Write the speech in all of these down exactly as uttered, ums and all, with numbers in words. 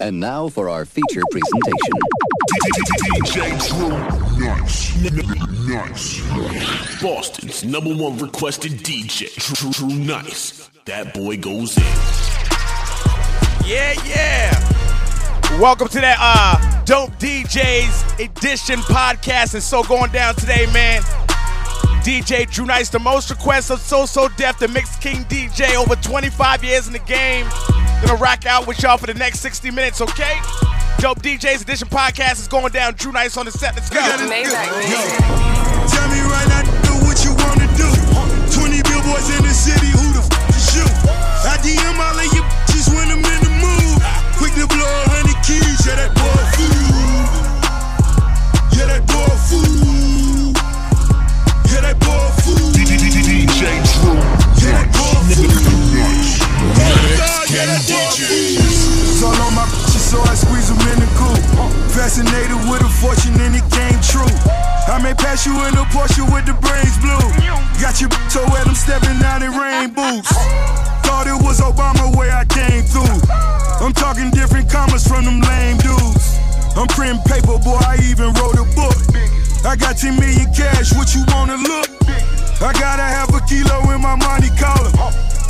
And now for our feature presentation. D J Drew Nice. Nice. Boston's number one requested D J, Drew Nice. That boy goes in. Yeah, yeah. Welcome to that uh, Dope D Js edition podcast. And so going down today, man. D J Drew Nice, the most requests of So So Def, the Mixed King D J, over twenty-five years in the game. Gonna rock out with y'all for the next sixty minutes, okay? Dope D Js Edition podcast is going down. Drew Nice on the set. Let's go. Tell me right now, do what you wanna do. twenty billboards in the city, who the f*** is you? I D M all of you bitches when I'm in the mood. Quick to blow a hundred keys, yeah, that boy a fool. Yeah, that boy a fool. Yeah, that boy a fool. D J Drew. Yeah, D Js. It's all on my bitches, so I squeeze them in the coop. Fascinated with a fortune and it came true. I may pass you in a Porsche with the brains blue. Got your bitch so wet, I'm stepping out in rain boots. Thought it was Obama where I came through. I'm talking different commas from them lame dudes. I'm printing paper, boy, I even wrote a book. I got ten million cash, what you wanna look? I gotta have a kilo in my Monte Carlo.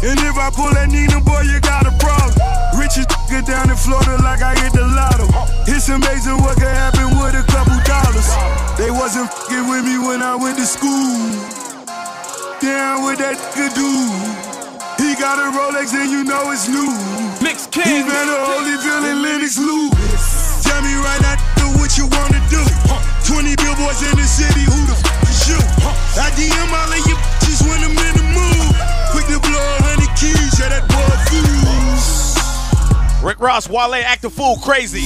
And if I pull that Nina, boy, you got a problem. Richest nigga down in Florida like I hit the lotto. It's amazing what can happen with a couple dollars. They wasn't f***ing with me when I went to school. Down with that nigga dude. He got a Rolex and you know it's new. Mixed King. He ran a Holyfield and Lennox Lewis. Tell me right now, do what you wanna do. twenty billboards in the city, who the f*** is you? I D M all of you bitches when I'm in the mood. Quick to blow. Rick Ross, Wale, act a fool, crazy.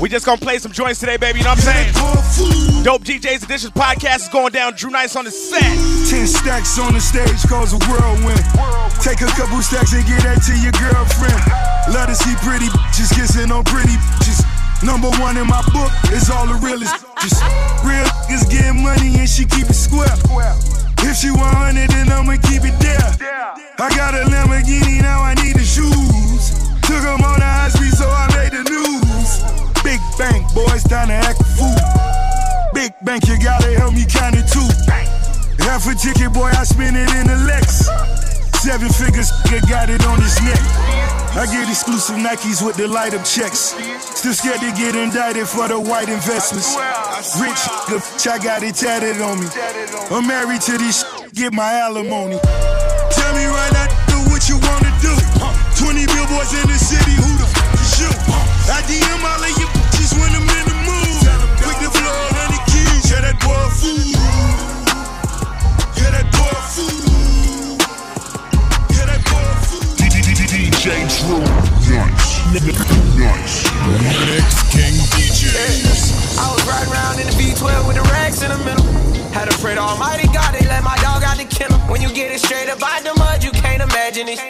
We just gonna play some joints today, baby, you know what I'm saying? Dope D Js Editions podcast is going down. Drew Nice on the set. Ten stacks on the stage cause a whirlwind. Take a couple stacks and get that to your girlfriend. Love to see pretty bitches kissing on pretty bitches. Number one in my book is all the realest bitches. Real is getting money and she keep it square. If she one hundred, then I'ma keep it there. I got a Lamborghini, now I need the shoes. Took them on the high street, so I made the news. Big bank, boys, down to act a fool. Big bank, you gotta help me count it too. Half a ticket, boy, I spin it in the Lex. Seven figures, nigga got it on his neck. I get exclusive Nikes with the light-up checks. Still scared to get indicted for the white investments. Rich, the bitch, I got it tatted on me. I'm married to this shit, get my alimony. Tell me right now, do what you wanna do. twenty billboards in the city, who the f*** is you? I D M all of you bitches when I'm in the mood. Quick to blow a hundred keys, yeah, that boy a fool. Yeah, that boy a fool. Yeah, that boy a fool. D J Drew Nice. Nice. Next King D Js. I was riding around in the V twelve with the racks in the middle. Had to pray to Almighty God, they let my dog out the kennel. When you get it straight up out the mud, you can't imagine it.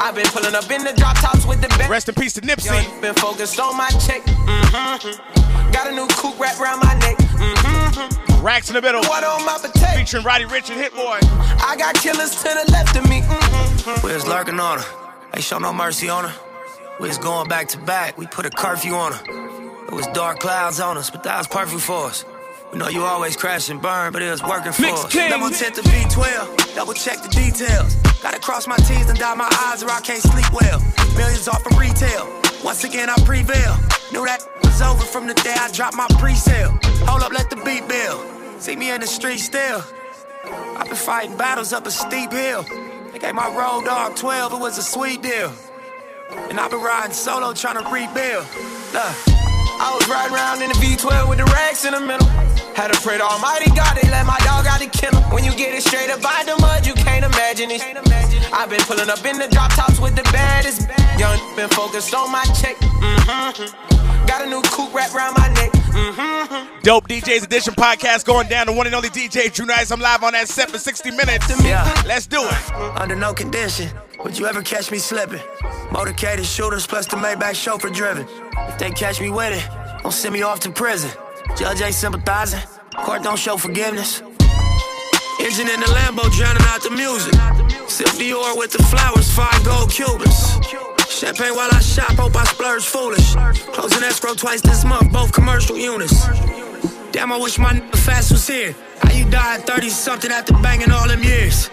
I've been pulling up in the drop tops with the back. Rest in peace to Nipsey. Yo, been focused on my check. Mm-hmm. Got a new coupe wrapped around my neck. Mm-hmm. Racks in the middle. Water on my potato. Featuring Roddy Ricch and Hit Boy. I got killers to the left of me. Mm-hmm. We're just lurking on her. Ain't show no mercy on her. We're just going back to back. We put a curfew on her. It was dark clouds on us, but that was perfect for us. We know you always crash and burn, but it was working for Mixed us. Double check the V twelve, double check the details. Gotta cross my T's and dot my I's or I can't sleep well. Millions off of retail, once again I prevail. Knew that was over from the day I dropped my pre-sale. Hold up, let the beat build. See me in the street still. I've been fighting battles up a steep hill. They gave my road dog twelve, it was a sweet deal. And I've been riding solo trying to rebuild. Look. I was riding around in the V twelve with the racks in the middle. Had to pray to Almighty God, they let my dog out the kennel. When you get it straight up by the mud, you can't imagine it. I've been pulling up in the drop tops with the baddest. Young been focused on my check. Mm-hmm. Got a new coupe wrapped around my neck. Mm-hmm. Dope D Js Edition podcast going down. The one and only D J Drew Nice. I'm live on that set for sixty minutes. Yeah. Let's do it. Under no condition would you ever catch me slipping. Motorcaded shooters plus the Maybach chauffeur driven. If they catch me with it, don't send me off to prison. Judge ain't sympathizing. Court don't show forgiveness. Engine in the Lambo drowning out the music. Sip Dior with the flowers, five gold Cubans. Champagne while I shop, hope I splurge foolish. Closing escrow twice this month, both commercial units. Damn, I wish my n***a fast was here. How you died thirty-something after banging all them years?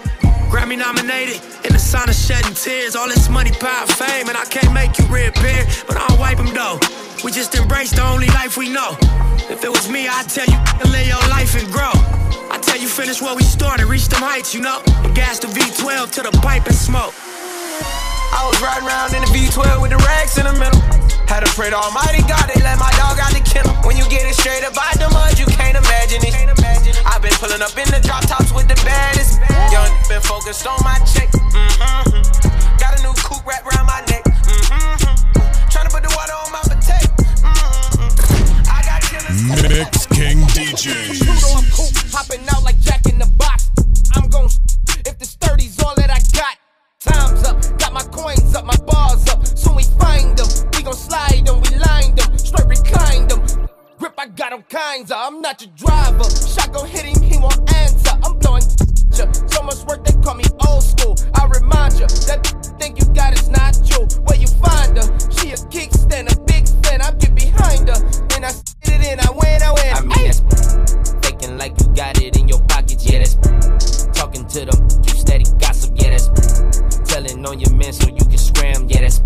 Grammy nominated, in the sign of shedding tears. All this money, power, fame, and I can't make you reappear. But I'll wipe them though. We just embrace the only life we know. If it was me, I'd tell you to live your life and grow. I tell you finish where we started, reach them heights, you know. And gas the V twelve to the pipe and smoke. I was riding around in the V twelve with the racks in the middle. Had to pray to Almighty God, they let my dog out the kennel. When you get it straight up out the mud, you can't imagine it. I've been pulling up in the drop tops with the baddest. Young been focused on my check. Mm-hmm. Got a new coupe wrapped around my neck. Mm-hmm. Trying to put the water on my potato. Mm-hmm. I got killers. Mix King D Js. Pluto, I'm cool, popping out like Jack in the Box. I'm gon' if this thirty's all that I got. Time's up, got my coins up, my bars up. Soon we find them, we gon' slide them, we lined them, straight reclined them. Grip, I got all kinds of, I'm not your driver. Shot gon' hit him, he won't answer. I'm blowing ya, so much work they call me old school. I remind ya, that think you got is not you. Where you find her, she a kickstand, a big fan. I get behind her, then I sit it in, I win, I win. I mean, that's faking like you got it in your pocket, yeah, that's talking to them, keep steady gossip, yeah, that's telling on your men so you can scram, yeah, that's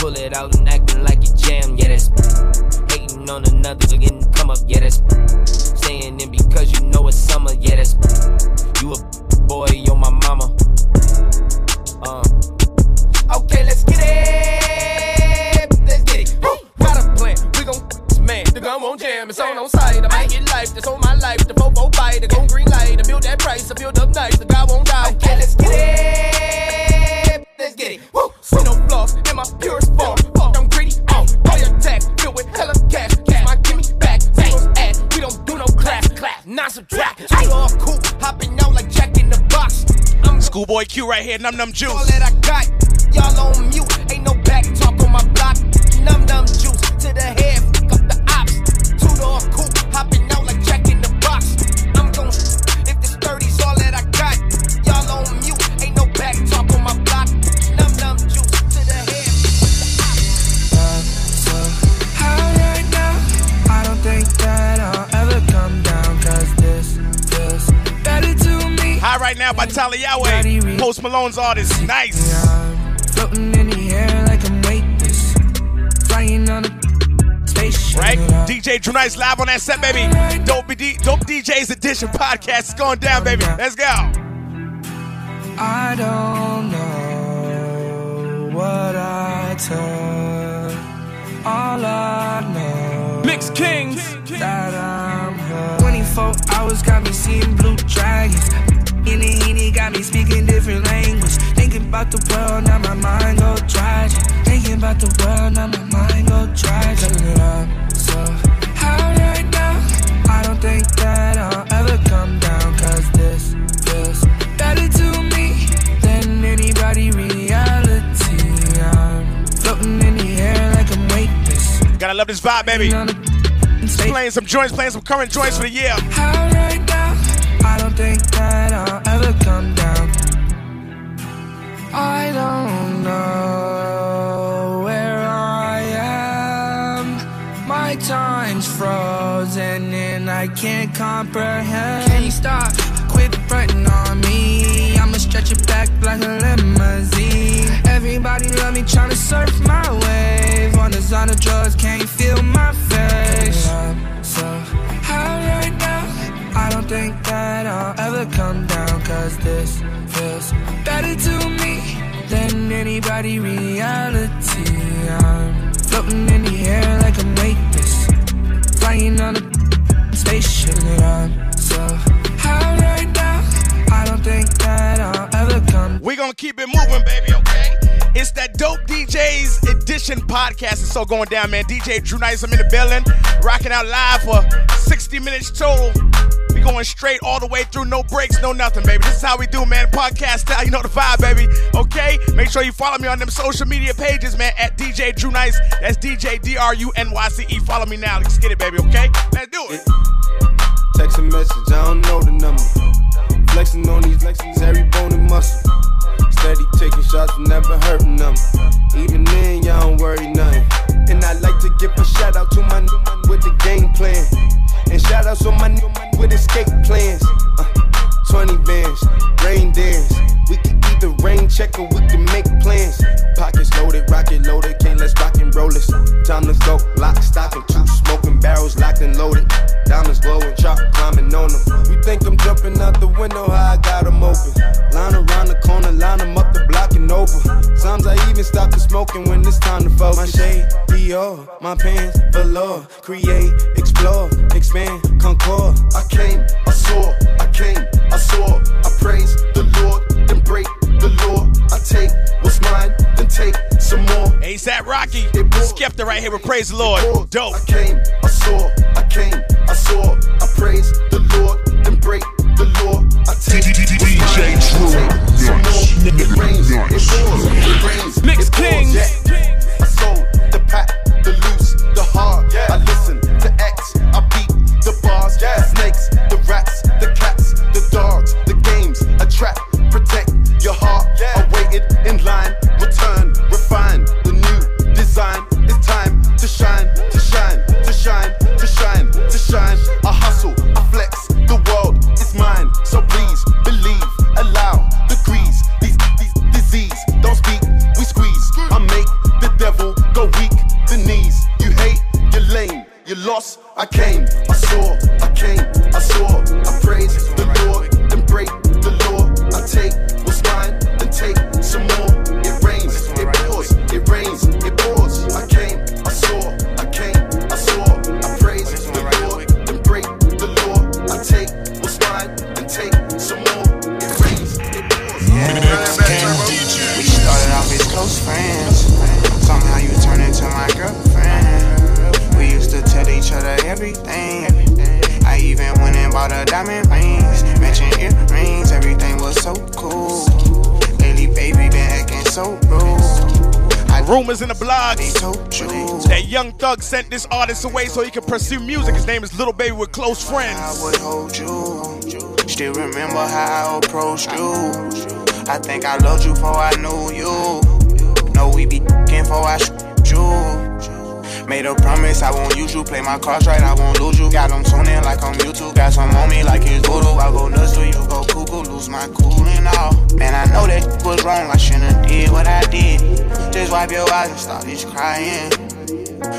pull it out and acting like you jam, yeah, that's hating on another so getting come up, yeah, that's staying in because you know it's summer, yeah, that's you a boy, yo, my mama. Uh. Okay, let's get it, let's get it. Woo! Got a plan, we gon' man, the gun won't jam, it's on on sight. I might get life, that's on my life, the fofo bite, the gon' green light, I build that price, I build up nice, the guy won't die. Okay, let's get it. Let's get it. Woo! See no flaws in my purest form. Fuck, I'm greedy. Oh, all your tax filled with hella cash. Cash my gimme back. Zero's ass. We don't do no class. Clap, not subtract. Shoot off cool, hopping out like Jack in the Box. I'm Schoolboy Q right here. Num num juice. All that I got. Y'all on mute. Ain't no back talk on my block. Num num juice to the head. Fuck up the ops. Shoot off cool, hopping out like Jack in the Box. I'm gon' if this thirty's all that I got. Y'all on mute. Ain't no back talk on my block. High right now by Taliawe, Post Malone's artist, Nice. Floating in the air like I'm weightless, flying on a spaceship. Right, D J Drew Nice live on that set, baby. Dope, D- Dope D Js Edition podcast is going down, baby. Let's go. I don't know what I took. All I know, Mix Kings, that I'm her. twenty-four hours got me seeing blue dragons. In the heat, got me speaking different language. Thinking about the world, now my mind go tragic. Thinking about the world, now my mind go tragic. So high right now, I don't think that I'll ever come down. Cause this feels better to me than anybody reality. I'm floating in the air like I'm weightless. Gotta love this vibe, baby. Playing some joints, playing some current joints for the year. How right now? I don't think that I'll ever come down. I don't know where I am. My time's frozen and I can't comprehend. Can you stop? Quit fronting on me. I'ma stretch it back like a limousine. Everybody love me, tryna surf my wave. On the side of drugs, can't feel my face. So high right now, I don't think that I'll ever come down. Cause this feels better to me than anybody reality. I'm floating in the air like I'm weightless, flying on a spaceship. I'm so high right now, I don't think that I'll ever come. We gon' gonna keep it moving, baby, okay? It's that Dope D Js Edition podcast. It's so going down, man. D J Drew Nice, I'm in the building, rocking out live for sixty minutes total. We going straight all the way through, no breaks, no nothing, baby. This is how we do, man. Podcast style, you know the vibe, baby. Okay? Make sure you follow me on them social media pages, man, at D J Drew Nice. That's D J D R U N Y C E. Follow me now. Let's get it, baby, okay? Let's do it. Text a message, I don't know the number. Flexing on these flexings, every bone and muscle. Steady taking shots, never hurting them. Even then, y'all don't worry nothing. And I like to give a shout out to my new man with the game plan. And shout outs on my new man with escape plans. Uh, twenty bands, rain dance. We can either rain check or we can make plans. Pockets loaded, rocket loaded, okay, let's rock and roll this. Time to go, lock, stock, and two smoking barrels locked and loaded. Diamonds glowing, chop, climbing on them. You think I'm jumping out the window, how I got them open. Line around the corner, line them up the block and over. Sometimes I even stop the smoking when it's time to focus. My shade, Dior, my pants, velour. Create, explore, expand, concord. I came, I saw, I came, I saw. I praise the Lord, then break the law. I take what's mine, then take some more. ASAP Rocky, Skepta right here with Praise the Lord. Dope. I came, I saw, I came, I saw. I praise the Lord, then break the law. I take D J Drew. It rains, it pours, it rains. Mixed Kings. I sold the pack, the loose, the hard. I listen to X, I beat the bars, the snakes, the rats, the cats, the dogs, the games, a trap. Protect your heart. I waited in line, return, refine the new design. It's time to shine, to shine, to shine, to shine, to shine. I hustle, I flex, the world is mine. So please believe, allow degrees, these, these disease. Don't speak, we squeeze. I make the devil go weak, the knees. You hate, you're lame, you lost. I came, I saw, I came, I saw. I praise the Lord, then break the law. I take what's mine, then take some more. It rains, it pours, it rains, it pours. I came, I saw, I came, I saw. I praise the Lord, then break the law. I take what's mine, then take some more. It rains, it pours. Yeah, we started off as close friends. Somehow you turned into my girlfriend. We used to tell each other everything. I even went and bought a diamond rings, matching earrings, everything was so cool. Lately, baby, been acting so rude. Rumors in the blogs that Young Thug sent this artist away so he could pursue music. His name is Little Baby with Close Friends. I would hold you. Still remember how I approached you. I think I loved you before I knew you. Know we be f***ing before I shoot you. Made a promise, I won't use you. Play my cards right, I won't lose you. Got them tuning like I'm YouTube. Got some on me like it's voodoo. I go nuts till you go cuckoo, lose my cool and all. Man, I know that shit was wrong, I shouldn't did what I did. Just wipe your eyes and stop this crying.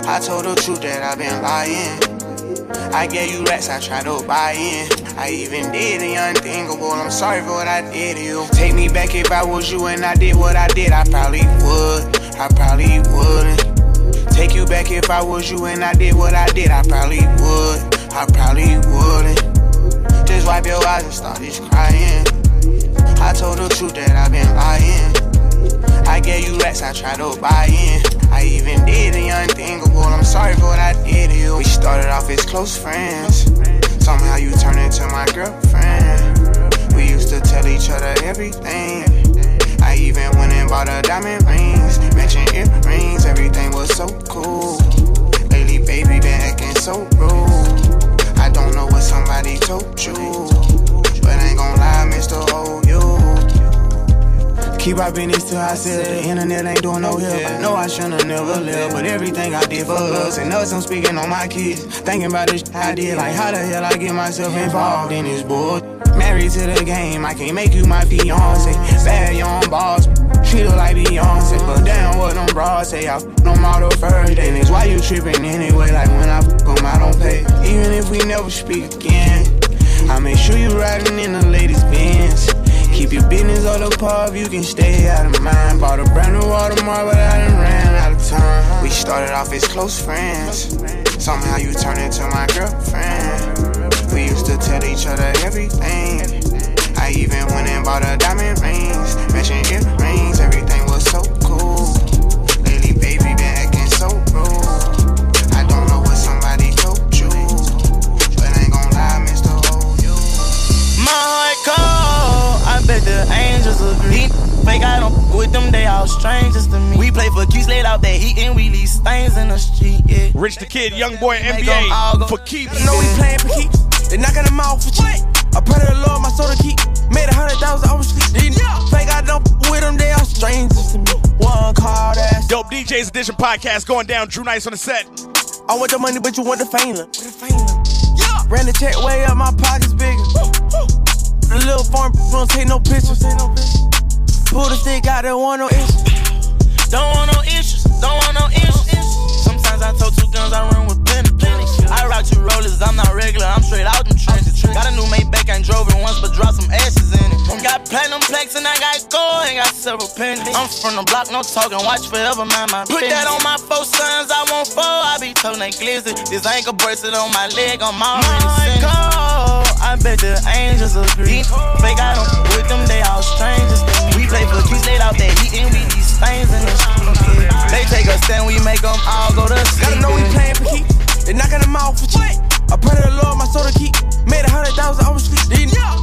I told the truth that I've been lying. I gave you rats, I tried to buy in. I even did the unthinkable, I'm sorry for what I did to you. Take me back if I was you and I did what I did. I probably would, I probably wouldn't. Take you back if I was you and I did what I did. I probably would, I probably wouldn't. Just wipe your eyes and start this crying. I told the truth that I've been lying. I gave you rats, I tried to buy in. I even did the unthinkable, I'm sorry for what I did to you. We started off as close friends. Somehow you turned into my girlfriend. We used to tell each other everything. I even went and bought a diamond rings, matching earrings, everything was so cool. Lately, baby, been acting so rude. I don't know what somebody told you, but I ain't gon' lie, Mister O U. Keep our business till I said the internet ain't doing no help. I know I shouldn't never live, but everything I did for us and us, I'm speaking on my kids. Thinking about this shit I did, like how the hell I get myself involved in this bullshit. Married to the game, I can't make you my fiance. Bad young boss, treat her like Beyonce. But damn what them bras say, I f*** them all the first day. That's why you tripping anyway, like when I f*** them I don't pay. Even if we never speak again, I make sure you riding in the latest Benz. Keep your business all above, you can stay out of mine. Bought a brand new Audemars, but I done ran out of time. We started off as close friends. Somehow you turned into my girlfriend. We used to tell each other everything. I even went and bought a diamond rings, matching earrings, everything was so cool. Lately, baby, been acting so rude. I don't know what somebody told you, but I ain't gon' lie, Mister O. My heart cold, I bet the angels agree. Fake, I don't f with them, they all strangers to me. We play for keeps, laid out that heat, and we leave stains in the street, yeah. Rich the Kid, Young Boy, N B A, for keeps. I know we playing for keeps, they knockin' them out for cheap. I pray to the Lord, my soul to keep. Made a hundred thousand, I was sleep. Fake, I don't f with them, they all strangers to me. One called ass. Dope D J's Edition podcast going down, Drew Nice on the set. I want the money, but you want the fame. Yeah. Ran the check way up, my pockets bigger. The little farm don't take no pictures. Pull the stick out, don't want no issues. Don't want no issues, don't want no issues. Sometimes I tow two guns, I run with plenty, plenty. I rock two rollers, I'm not regular, I'm straight out them trenches. Got a new Maybach, I ain't drove it once, but dropped some ashes in it. Got platinum plaques and I got gold, and got several pennies. I'm from the block, no talking, watch forever, mind my business. Put that on my four sons, I won't four, I be told they glizzy. This ankle bracelet on my leg, I'm already sinning. I bet the angels agree. Fake, I don't f with them, they all strangers to me. We play for keys, laid out that heat, and we these stains in the street. They take us and we make them all go to sleep. Gotta know we playing for keep. They knockin' them out for cheap. I pray to the Lord, my soul to keep. Made a hundred thousand, I was sleep.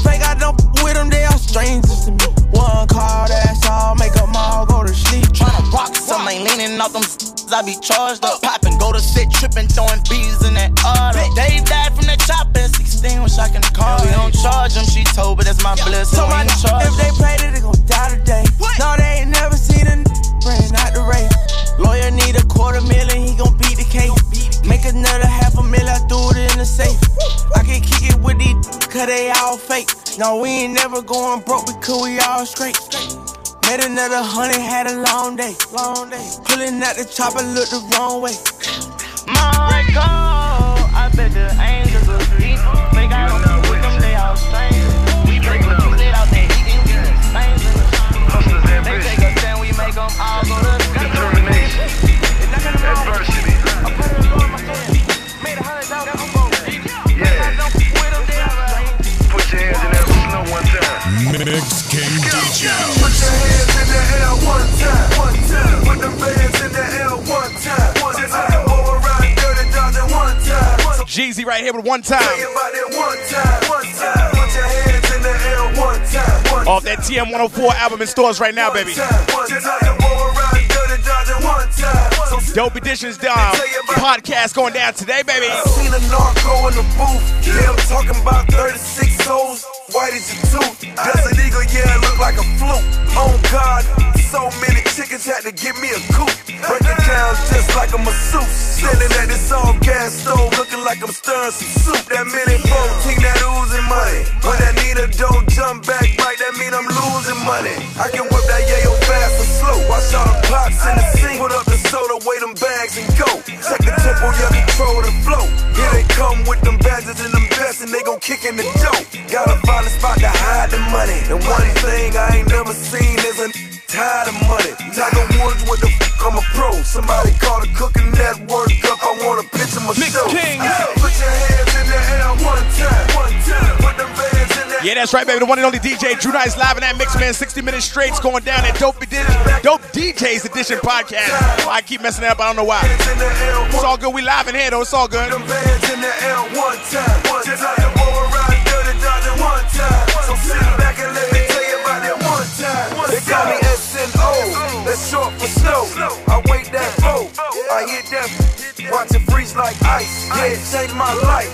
Fake, I don't f with them, they all strangers to me. One call, that's all, make them all go to sleep. Tryna rock some, ain't leaning off them s***s, I be charged up. Poppin', go to sit, trippin', throwin' bees in that auto. They died from that chop at sixteen when shockin' the car. We don't charge them, she told, but that's my blessing. So I charge. If they played it, they gon' die today. What? No, they ain't never seen a n***, friend, not the race. Lawyer need a quarter million, he gon' beat the case. Make another half a mil, I threw it in the safe. I can kick it with these, cause they all fake. No, we ain't never going broke because we all straight. Made another hundred, had a long day. Long day. Pulling out the chopper, looked the wrong way. My God, I bet the angels will be. They got on the with them, they all strangers. We drink with them, they out there eating, we eat strangers. They take us and we make them all go to the determination, adversity. Mix King D J. Put your hands in the air one time, one time. Put them bands in the air one time, one time. All around dirty dogs at one time. Jeezy right here with one time. Tell about it one time, one time. Put your hands in the air one time, one time. Off that T M one oh four album in stores right now, baby. One time, all around dirty dogs at one time. Dope Editions down. Podcast going down today, baby. Seen a narco in the booth. Yeah, I'm talking about thirty-six souls. White as your tooth, that's an eagle, yeah, it look like a fluke. Oh God, so many chickens had to give me a coop. Breaking down just like a masseuse. Standing at this old gas stove, looking like I'm stirring some soup. That minute fourteen, that oozing money. But that needle don't jump back right, that mean I'm losing money. I can whip that yayo fast and slow. Watch all the clocks in the sink. Put up the soda, weigh them bags and go. Check the tempo, yeah, control the flow. Here they come with them badges and them vests, and they gon' kick in the dough. Gotta find a spot to hide the money. And one thing I ain't never seen is a tired of money. Tiger Woods with the f***, I'm a pro. Somebody call the cooking network up, I want a picture myself. King. Hey, put your hands in the air one time, one time. Put them bands in the air. Yeah, that's right, baby. The one and only D J Drew Nice live in that mix, man. sixty minutes straight. It's going down at Dope, Dope D J's Edition podcast. Well, I keep messing it up. I don't know why. It's all good. We live in here, though. It's all good. Put them bands in the air one time, one time. One time, so sit back and let me tell you about that one time. They call me S N O, that's short for snow. I wait that boat, I hit that, watch it freeze like ice. Yeah, it changed my life,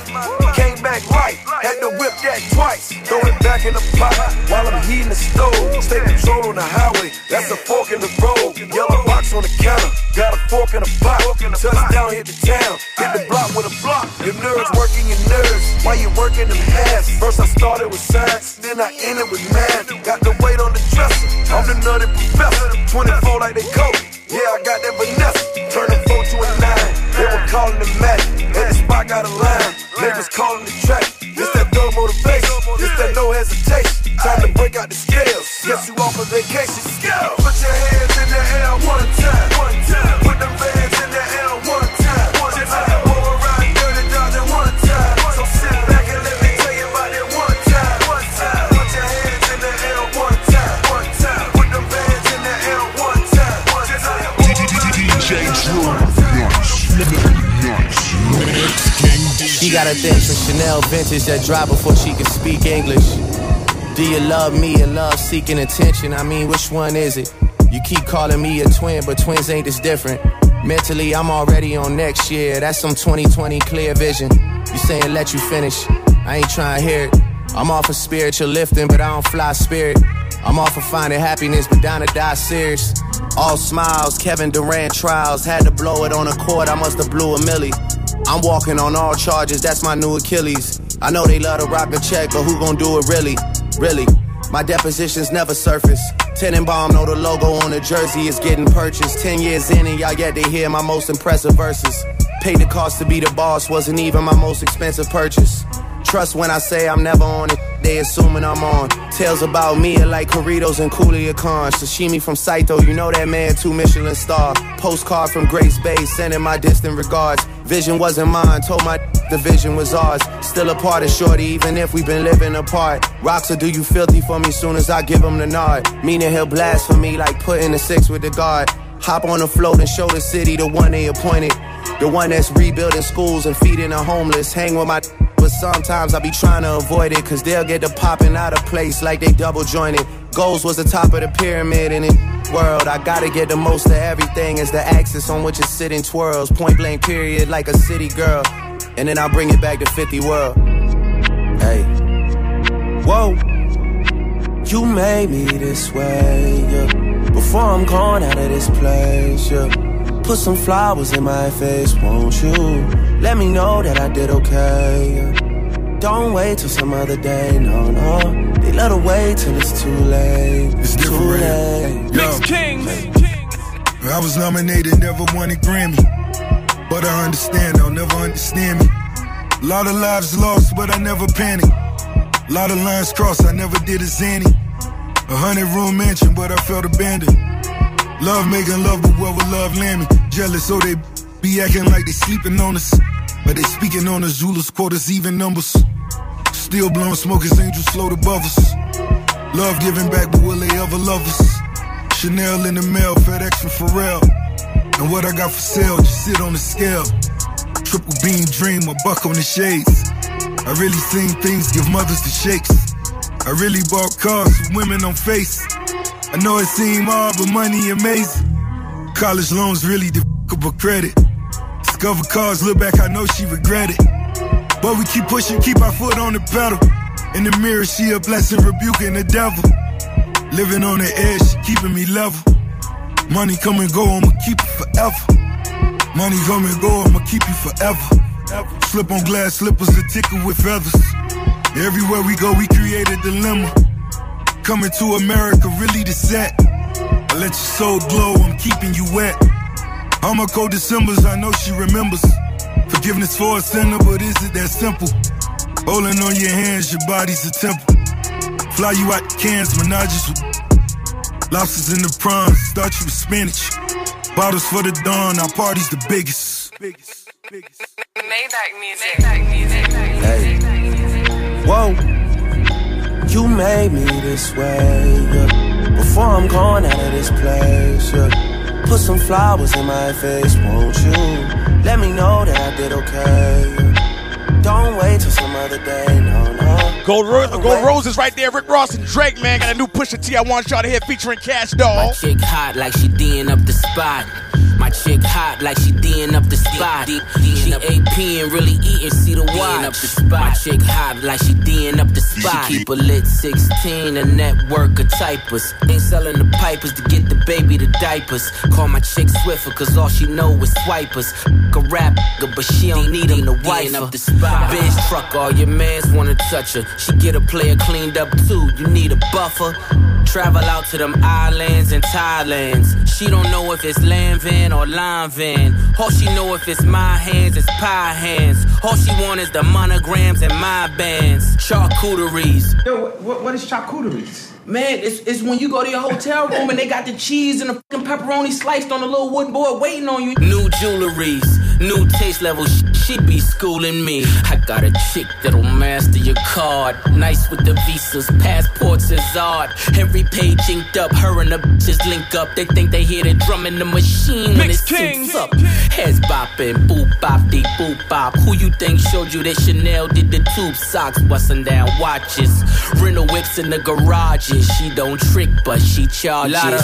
came back right, had to whip that twice. Throw it back in the pot while I'm heating the stove. Stay patrol on the highway, that's a fork in the road. Yellow box on the counter, got a fork in the pot. Touchdown, hit the town, hit the block with a block. Your nerves working your nerves, why you working them halves? First I started with science, then I ended with math. Got the weight on the dresser, I'm the nutty professor. Twenty-four like they coach, yeah, I got that Vanessa. Turn the four to a nine, they were calling the Mac. And the spot got a line, niggas calling the track. This that thug motivation, this that no hesitation. Time to break out the scales, guess you off on vacation. Put your hands in the air one time, one time. Put them bands in the air one time, one time. Sit back and let me tell you about it one time, one time. Put your hands Drew Nice. Nice. She got a thing for Chanel vintage that dry before she can speak English. Do you love me and love seeking attention? I mean, which one is it? You keep calling me a twin, but twins ain't this different. Mentally, I'm already on next year. That's some twenty twenty clear vision. You saying let you finish. I ain't trying to hear it. I'm off of spiritual lifting, but I don't fly spirit. I'm off of finding happiness, but down to die serious. All smiles, Kevin Durant trials. Had to blow it on a court, I must have blew a milli. I'm walking on all charges, that's my new Achilles. I know they love to rock a check, but who gon' do it really? Really? My depositions never surface. Tenenbaum know the logo on the jersey is getting purchased. Ten years in and y'all yet to hear my most impressive verses. Paid the cost to be the boss, wasn't even my most expensive purchase. Trust when I say I'm never on it, they assuming I'm on. Tales about me are like Corritos and Coolia Khan. Sashimi from Saito, you know that man, two Michelin star. Postcard from Grace Bay, sending my distant regards. Vision wasn't mine, told my the vision was ours. Still a part of shorty, even if we've been living apart. Rocks will do you filthy for me soon as I give him the nod. Meaning he'll blast for me like putting the six with the guard. Hop on the float and show the city the one they appointed. The one that's rebuilding schools and feeding the homeless. Hang with my but sometimes I be trying to avoid it, cause they'll get to popping out of place like they double jointed. Goals was the top of the pyramid in the world. I gotta get the most of everything as the axis on which it's sitting twirls. Point blank period like a city girl. And then I bring it back to fifty world. Hey. Whoa. You made me this way, yeah. Before I'm gone out of this place, yeah. Put some flowers in my face, won't you? Let me know that I did okay. Don't wait till some other day, no, no. They let her wait till it's too late. It's too late. Mix King. I was nominated, never won a Grammy. But I understand, they'll never understand me. A lot of lives lost, but I never panicked. A lot of lines crossed, I never did a zany. A hundred room mansion, but I felt abandoned. Love making love, but what would love land me? Jealous, so they be acting like they sleeping on us. But they speaking on us, rulers, quarters, even numbers. Still blowing smoke as angels float above us. Love giving back, but will they ever love us? Chanel in the mail, FedEx from Pharrell. And what I got for sale, just sit on the scale. Triple beam dream, a buck on the shades. I really seen things give mothers the shakes. I really bought cars with women on face. I know it seem hard, but money amazing. College loans really the f***able credit. Discover cars, look back, I know she regret it. But we keep pushing, keep our foot on the pedal. In the mirror, she a blessing, rebuking the devil. Living on the edge, she keeping me level. Money come and go, I'ma keep it forever. Money come and go, I'ma keep you forever. Slip on glass slippers, a tickle with feathers. Everywhere we go, we create a dilemma. Coming to America, really the set. I let your soul glow, I'm keeping you wet. All my cold Decembers, I know she remembers. Forgiveness for a sinner, but is it that simple? Holding on your hands, your body's a temple. Fly you out the cans, menages with lobsters in the prawns, start you with spinach. Bottles for the dawn, our party's the biggest. Biggest, biggest. Maybach music. Maybach music. Hey. Whoa. You made me this way, yeah. Before I'm gone out of this place, yeah. Put some flowers in my face, won't you? Let me know that I did okay, yeah. Don't wait till some other day, no, no. Gold, Ro Gold Roses right there, Rick Ross and Drake, man. Got a new Pusha T I want y'all to hear featuring Cash Doll. My chick hot like she D'ing up the spot. My chick hot like she D'ing up the spot. D D she A P and really eating, see the watch up the spot. My chick hot like she D'ing up the spot. She keep a lit sixteen, a network of typers. Ain't selling the pipers to get the baby the diapers. Call my chick Swiffer, cause all she know is swipers. A rap, but she don't need him to wife up the spot. Bitch truck, all your mans wanna touch her. She get a player cleaned up too, you need a buffer. Travel out to them islands and Thailands. She don't know if it's land van or line van. All she know if it's my hands, it's pie hands. All she want is the monograms and my bands. Charcuteries. Yo, what, what is charcuteries? Man, it's, it's when you go to your hotel room and they got the cheese and the fucking pepperoni sliced on a little wooden board waiting on you. New jewelries. New taste level, she be schooling me. I got a chick that'll master your card. Nice with the visas, passports is art. Every page inked up, her and the bitches link up. They think they hear the drum in the machine when it syncs up. Heads bopping, boop bop, dee boop bop. Who you think showed you that Chanel did the tube socks? Bustin' down watches, rental whips in the garages. She don't trick, but she charges. Lotta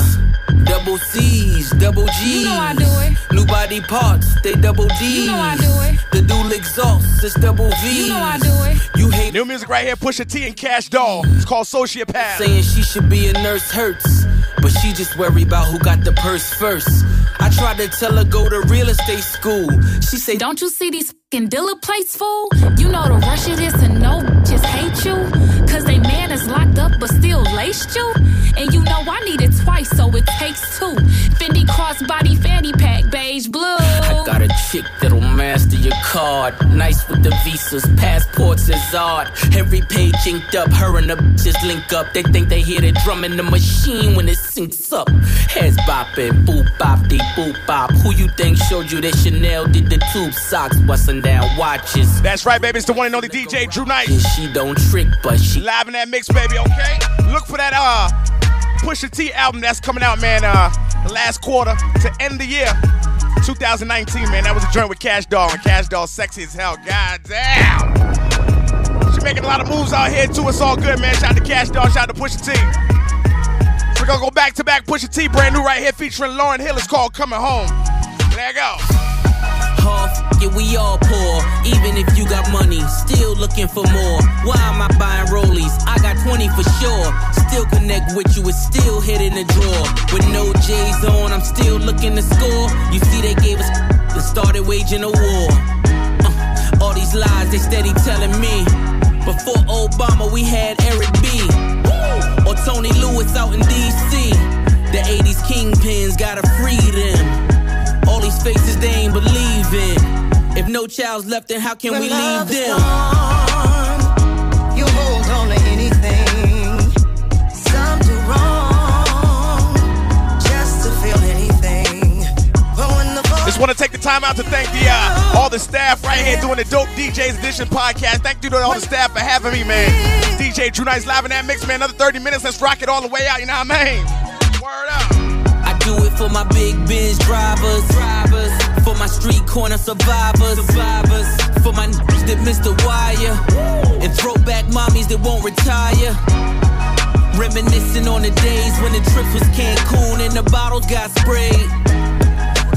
double C's, double G's. You know I do it. New body parts, they double D's. You know I do it. The dual exhaust, it's double V's. You know I do it. You hate new music right here, Pusha T and Cash Doll. It's called Sociopath. Saying she should be a nurse hurts, but she just worry about who got the purse first. I tried to tell her go to real estate school. She say, don't you see these f***ing dealer plates, fool? You know the rush of this and no bitches hate you. Cause they man is locked up but still laced you. And you know I need it twice, so it takes two. Fendi crossbody fanny pack, beige blue. I got a chick that'll master your card. Nice with the visas, passports is art. Every page inked up, her and the bitches link up. They think they hear the drum in the machine when it syncs up. Heads bopping, boop bop, dee boop bop. Who you think showed you that Chanel did the tube socks? Bustin' down watches. That's right, baby, it's the one and only D J Drew Nice. She don't trick, but she live in that mix, baby, okay? Look for that, uh, Pusha T album that's coming out, man, uh, the last quarter to end the year, two thousand nineteen, man. That was a joint with Cash Doll, and Cash Doll sexy as hell, god damn. She making a lot of moves out here, too. It's all good, man. Shout out to Cash Doll, shout out to Pusha T. So we're gonna go back-to-back Pusha T, brand new right here, featuring Lauryn Hill. It's called Coming Home. There you go. Yeah, we all poor, even if you got money, still looking for more. Why am I buying rollies? I got twenty for sure. Still connect with you, it's still hit in the drawer. With no J's on, I'm still looking to score. You see they gave us and started waging a war. uh, All these lies they steady telling me. Before Obama we had Eric B. Woo! Or Tony Lewis out in D C. The eighties kingpins gotta free them. All these faces they ain't believe in. If no child's left, then how can when we leave them? Gone, you hold on to anything. Some do wrong just to feel anything. But when the just want to take the time out to thank the uh, all the staff right here doing the Dope D Js Edition podcast. Thank you to all the staff for having me, man. It's D J Drew Nice live in that mix, man. Another thirty minutes. Let's rock it all the way out. You know what I mean? Word up. I do it for my big biz drivers. drivers. For my street corner survivors, survivors. For my n****s that missed the wire. Woo. And throwback mommies that won't retire. Reminiscing on the days when the trips was Cancun and the bottles got sprayed.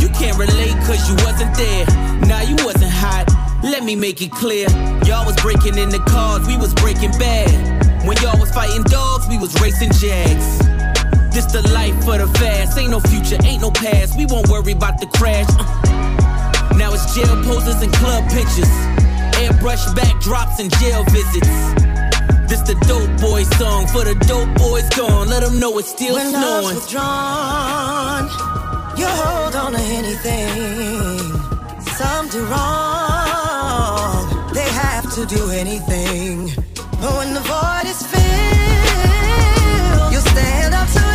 You can't relate cause you wasn't there. Nah, you wasn't hot, let me make it clear. Y'all was breaking in the cars, we was breaking bad. When y'all was fighting dogs, we was racing jags. This the life for the fast, ain't no future, ain't no past. We won't worry about the crash. uh. Now it's jail poses and club pictures, airbrush backdrops and jail visits. This the dope boy song for the dope boys gone. Let them know it's still when snowing. When love's withdrawn, you hold on to anything. Some do wrong, they have to do anything. But when the void is filled, you stand up to it.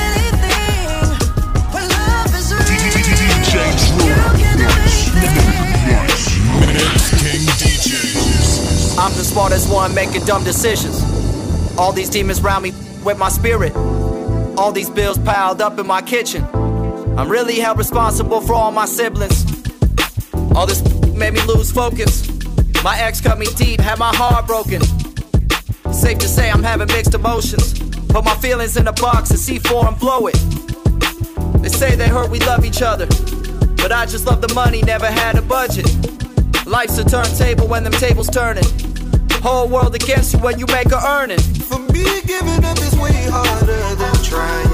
I'm the smartest one making dumb decisions. All these demons round me with my spirit. All these bills piled up in my kitchen. I'm really held responsible for all my siblings. All this made me lose focus. My ex cut me deep, had my heart broken. Safe to say I'm having mixed emotions. Put my feelings in a box and C four and blow it. They say they heard we love each other, but I just love the money, never had a budget. Life's a turntable when them tables turning. Whole world against you when you make a earning. For me, giving up is way harder than trying.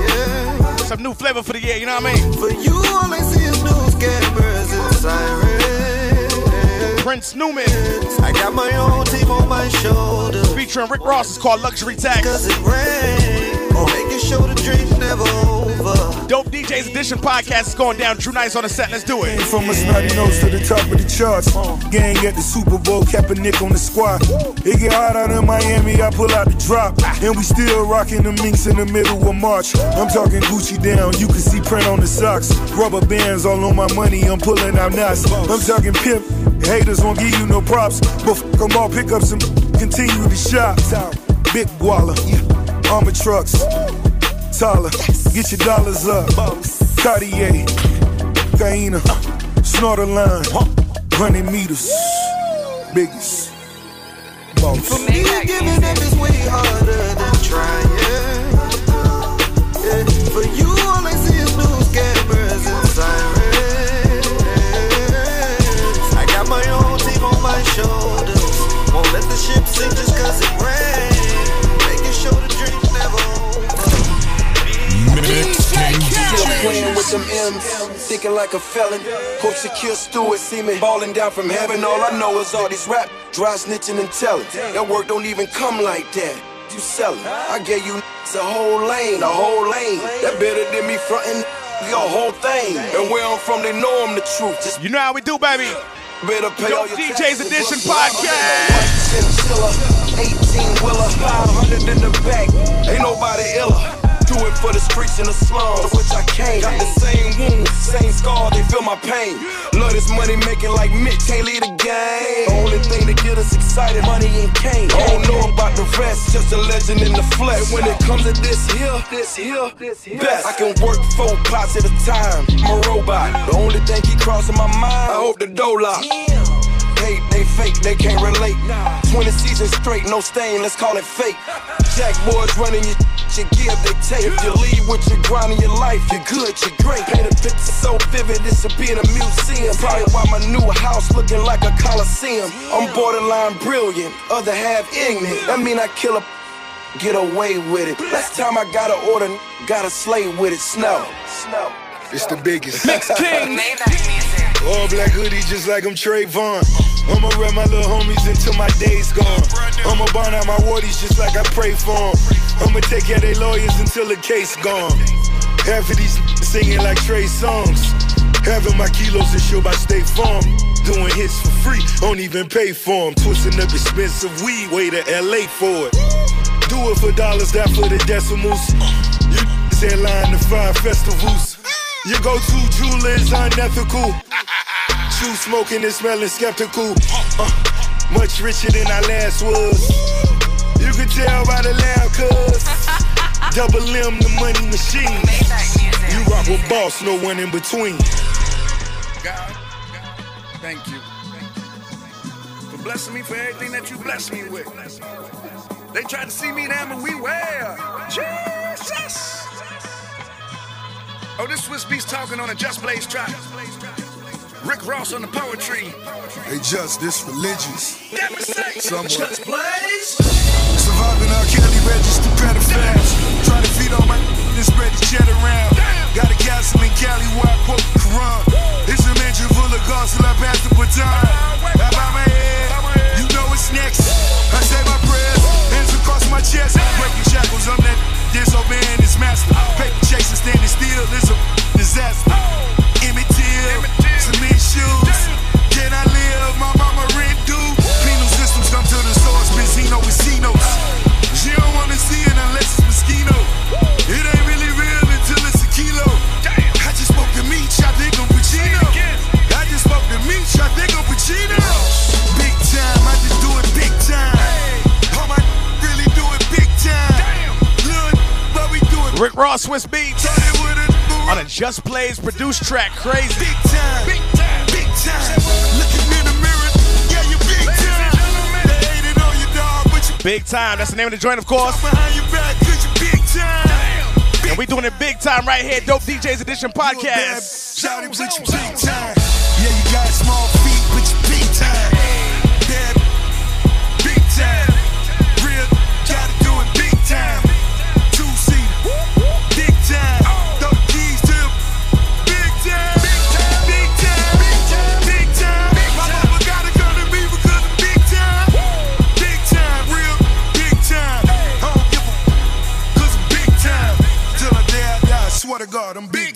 Some new flavor for the year, you know what I mean? For you, all I see is news, cameras, and sirens. Prince Newman. I got my own team on my shoulders. Featuring Rick Ross, is called Luxury Tax. Cause it rains, making sure the dream's never over. Dope D Js Edition podcast is going down. Drew Nice on the set. Let's do it. From a snotty nose to the top of the charts. Gang at the Super Bowl, Kaepernick on the squad. It get hot out in Miami, I pull out the drop. And we still rocking the minks in the middle of March. I'm talking Gucci down, you can see print on the socks. Rubber bands all on my money, I'm pulling out knots. I'm talking pimp, haters won't give you no props. But fuck them all, pick up some, continue to shop. Big Walla, armor trucks. Tyler, get your dollars up. Cartier, Gaina, Snorter line, running meters, biggest. Boss. For me, giving up is way harder than trying. Yeah. For you, all I see is news cameras and sirens. I got my own team on my shoulders. Won't let the ship sink just cause it rains. Making sure the dream's never over. Still playing with them M's, thinking like a felon. Hope Shaquille Stewart see me balling down from heaven. All I know is all these rap, dry snitching and telling. That work don't even come like that. You selling? I gave you a whole lane, a whole lane. That better than me fronting your whole thing. And where I'm from, they know I'm the truth. Just you know how we do, baby. Better pay all your D J's Edition podcast. eighteen wheeler, five hundred in the back. Ain't nobody iller. Do it for the streets and the slums, which I came. Got the same wounds, same scar, they feel my pain. Love this money making like Mick, can't leave the game. The only thing that get us excited, money and cane. I don't know about the rest, just a legend in the flesh. When it comes to this here, this here, this here, best. I can work four plots at a time, I'm a robot. The only thing keep crossing my mind, I hope the door locks. They, they fake, they can't relate. Twenty seasons straight, no stain, let's call it fake. Jack boys running your you give, they take. If you leave with your grind in your life, you're good, you're great. Paint a picture so vivid, it should be in a museum. Probably why my new house looking like a coliseum. I'm borderline brilliant, other half ignorant. That mean I kill a get away with it. Last time I got an order, got a slay with it. Snow, snow. It's the biggest. Mix King. All black hoodie just like I'm Trayvon. I'ma wrap my little homies until my day's gone. I'ma burn out my wardies just like I pray for them. I'ma take care of they lawyers until the case gone. Half of these singing like Trey songs. Having my kilos insured by State Farm. Doing hits for free, don't even pay for them. Twisting up expensive weed, way to L A for it. Do it for dollars, that for the decimals. You headline to five festivals. Your go-to jeweler is unethical. Shoe smoking and smelling skeptical. Uh, much richer than I last was. You can tell by the loud cuz. Double M the money machine. You rock with boss, no one in between. God, thank you for blessing me for everything that you blessed me with. They tried to see me down, but we were. Jesus! Oh, this Swiss Beast talking on a Just Blaze track. Rick Ross on the poetry. They just this religious. Somewhat. Just Blaze. Surviving R. Kelly register pedophiles. Trying to feed on my and spread the jet around. Damn. Got a castle in Cali where I quote the Quran. It's a mention full of gods till I pass the baton. I bow my head. You know it's next. I say my prayers. Hands across my chest. Breaking shackles on that disobeying his master. Paper chasing standing still is a disaster. Emmett Till. Cement shoes, can I live? My mama rent due. Penal systems come to the source, Benzino and Cinos. She don't wanna see it unless it's Moschino. It ain't really real until it's a kilo. I just spoke to me, I think I'm Pacino. I just spoke to me, I think I'm Pacino. Big time, I just do it big time. All my really do it big time. Look, but we do it. Rick Ross, Swiss Beats. On a Just Blaze produced track, crazy. Big time, big time, big time. Looking in the mirror, yeah, you big time. They hated on your dog, but you big time. That's the name of the joint, of course. Behind your back, 'cause you big time. And we doing it big time right here, Dope D J's Edition podcast. Shout him with you big time. Yeah, you got small feet, but you big time. Yeah, big time. Real, gotta do it big time. Two seater, big time. God, I'm big.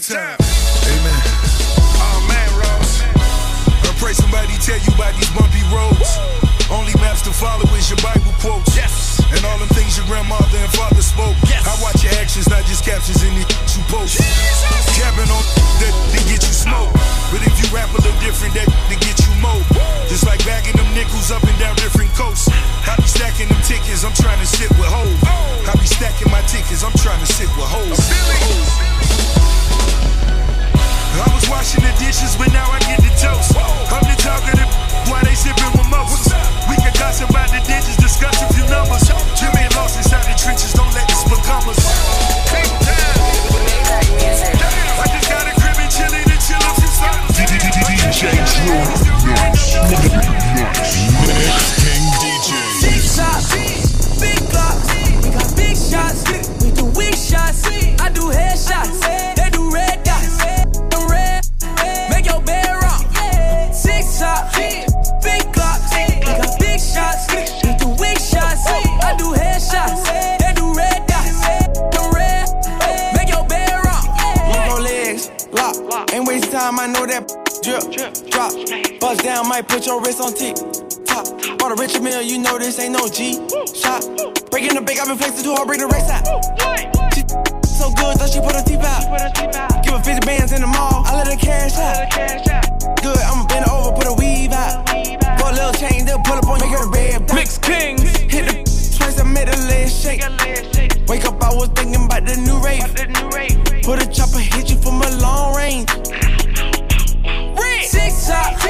FaceTime, I know that drip, drip drop. Buzz down, might put your wrist on TikTok. Bought a rich meal, you know this ain't no G shot. Breaking the bank, I've been flexing too hard, bring the racks out. She so good, thought she put her teeth out. Give her fifty bands in the mall, I let her cash out. Good, I'ma bend her over, put a weave out. Go a little chain, they'll pull up on you, get a red dot. Mix Kings, hit the twice, I made a leg shake. Wake up, I was thinking about the new rave. Put a chopper, hit you from a long range. Six shots,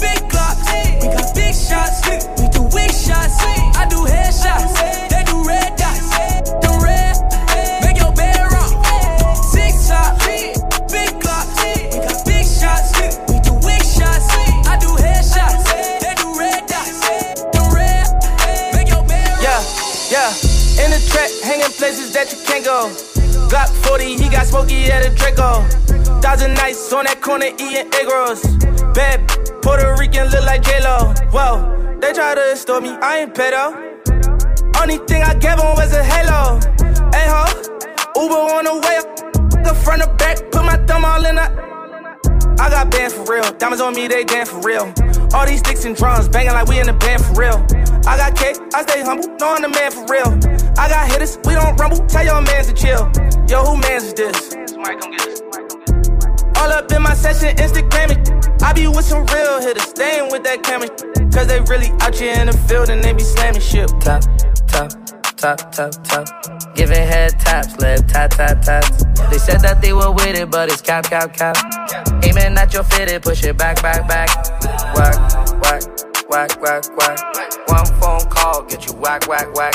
big glocks, we got big shots, we do wig shots, I do head shots, they do red dots, the red, make your bed rock. Six shots, big glocks, we got big shots, we do wig shots, I do head shots, they do red dots, the red, make your bed rock. Yeah, yeah, in the trap, hanging places that you can't go. Glock forty, he got Smokey at a Draco. Thousand nights on that corner eating egg rolls. Bad Puerto Rican look like J-Lo. Whoa, they try to extort me, I ain't pedo. Only thing I gave him was a halo. Hey ho, Uber on the way. The front or back, put my thumb all in the. I got bands for real, diamonds on me, they dance for real. All these sticks and drums, banging like we in the band for real. I got cake, I stay humble, no I'm the man for real. I got hitters, we don't rumble, tell your mans to chill. Yo, who mans is this? All up in my session, Instagramming. I be with some real hitters, staying with that camera. Cause they really out here in the field and they be slamming shit. Top, top, top, top, top. Giving head taps, left tap, tap, taps. They said that they were with it, but it's cap, cap, cap. Aiming at your fitted, push it back, back, back. Whack, whack, whack, whack, whack. One phone call, get you whack, whack, whack.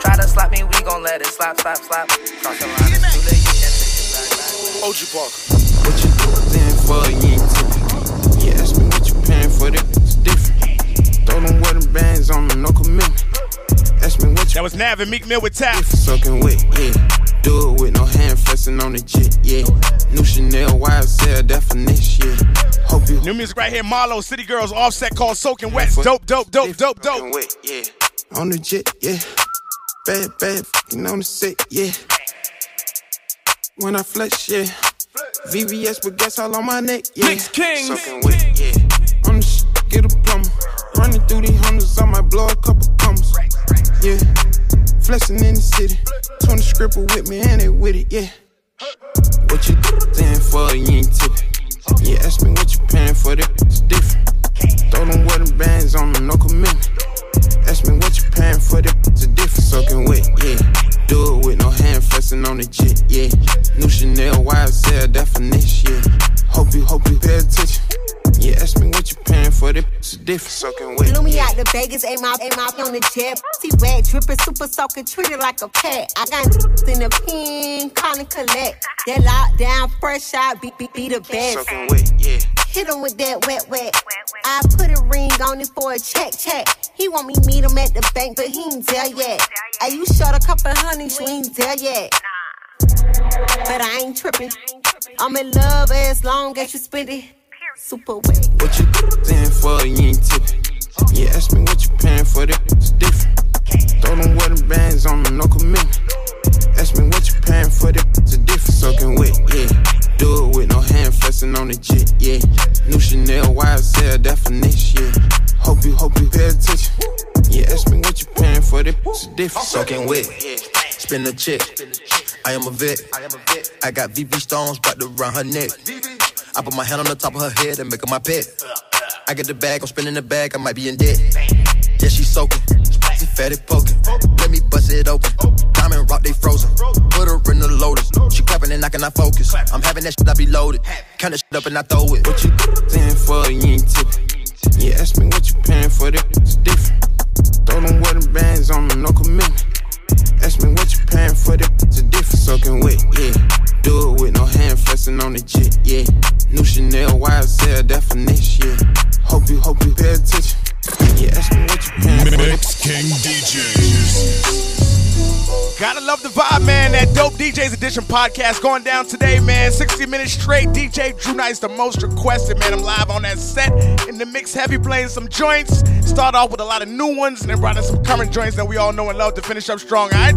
Try to slap me, we gon' let it slap, slap, slap. Cross the line, it's too late, you can't take it back, back. O G Parker. What you paying for, you ain't tipping. You ask me what you paying for, it's different. Throw them wedding bands on me, no commitment. Ask me what you. That was Nav and Meek Mill with Tap. Soaking wet, yeah. Do it with no hand fussing on the jet, yeah. New Chanel, Y S L, definition, yeah. Hope you. New music right here, Marlo, City Girls, offset called Soaking Wet. Dope, dope, dope, dope, dope. Wet, yeah. On the jet, yeah. Bad, bad, fucking on the set, yeah. When I flex, yeah. V B S with gas all on my neck, yeah. Mix King. Soaking wet, yeah. On the sh**, get a plumber. Running through these hundreds, I might blow a couple gums. Yeah, flexing in the city. twenty scribble with me and they with it, yeah. What you paying for, you ain't tipping. You ask me what you paying for, it's different. Throw them wedding bands on me, no commitment. Ask me what you paying for, it's a different. Soaking wet, yeah. Do it with no hand fussing on the jet, yeah. New Chanel, Y S L, definition, yeah. Hope you, hope you pay attention. Yeah, ask me what you paying for, the it's different. Soaking wet. Blew me out to Vegas, ain't my, ain't my on the jet. See wet, dripping, super soaking, treated like a pet. I got in the pin, call and collect. That lockdown, fresh shot, be, be, be the best. Soaking wet, yeah. Hit him with that wet, wet. I put a ring on it for a check, check. He want me meet him at the bank, but he ain't there yet. Hey, you short a couple hundred, you ain't there yet. But I ain't tripping. I'm in love as long as you spend it. Super wet. What you paying for, you ain't tipping. You ask me what you paying for, it's different. Throw them wedding bands on me, no commitment. Ask me what you paying for, it's a different. Soaking wet, yeah. Do it with no hand fussing on the jet, yeah. New Chanel, Y S L, definition, yeah. Hope you, hope you pay attention. Yeah, ask me what you paying for, it's different. Soaking wet, spin the chick. I am a vet. I got V B stones wrapped around her neck. I put my hand on the top of her head and make her my pet. I get the bag, I'm spinning the bag, I might be in debt. Yeah, she soaking. She fatty poking. Let me bust it open. Diamond rock, they frozen. Put her in the lotus. She clapping and I cannot focus. I'm having that shit, I be loaded. Count that shit up and I throw it. What you paying for, you ain't tipping. Yeah, ask me what you paying for, it's different. Throw them wedding bands on me, no commitment. Ask me what you paying for, it's a different. Soaking wet, yeah. Do it with no hand fussing on the jet, yeah. New Chanel, Y S L, definition, yeah. Hope you, hope you pay attention. Yeah, ask me what you paying for. Mix King D Js. Gotta love the vibe, man. That dope D Js Edition podcast going down today, man. sixty minutes straight. D J Drew Nice, the most requested, man. I'm live on that set in the mix, heavy playing some joints. Start off with a lot of new ones and then brought in some current joints that we all know and love to finish up strong, all right?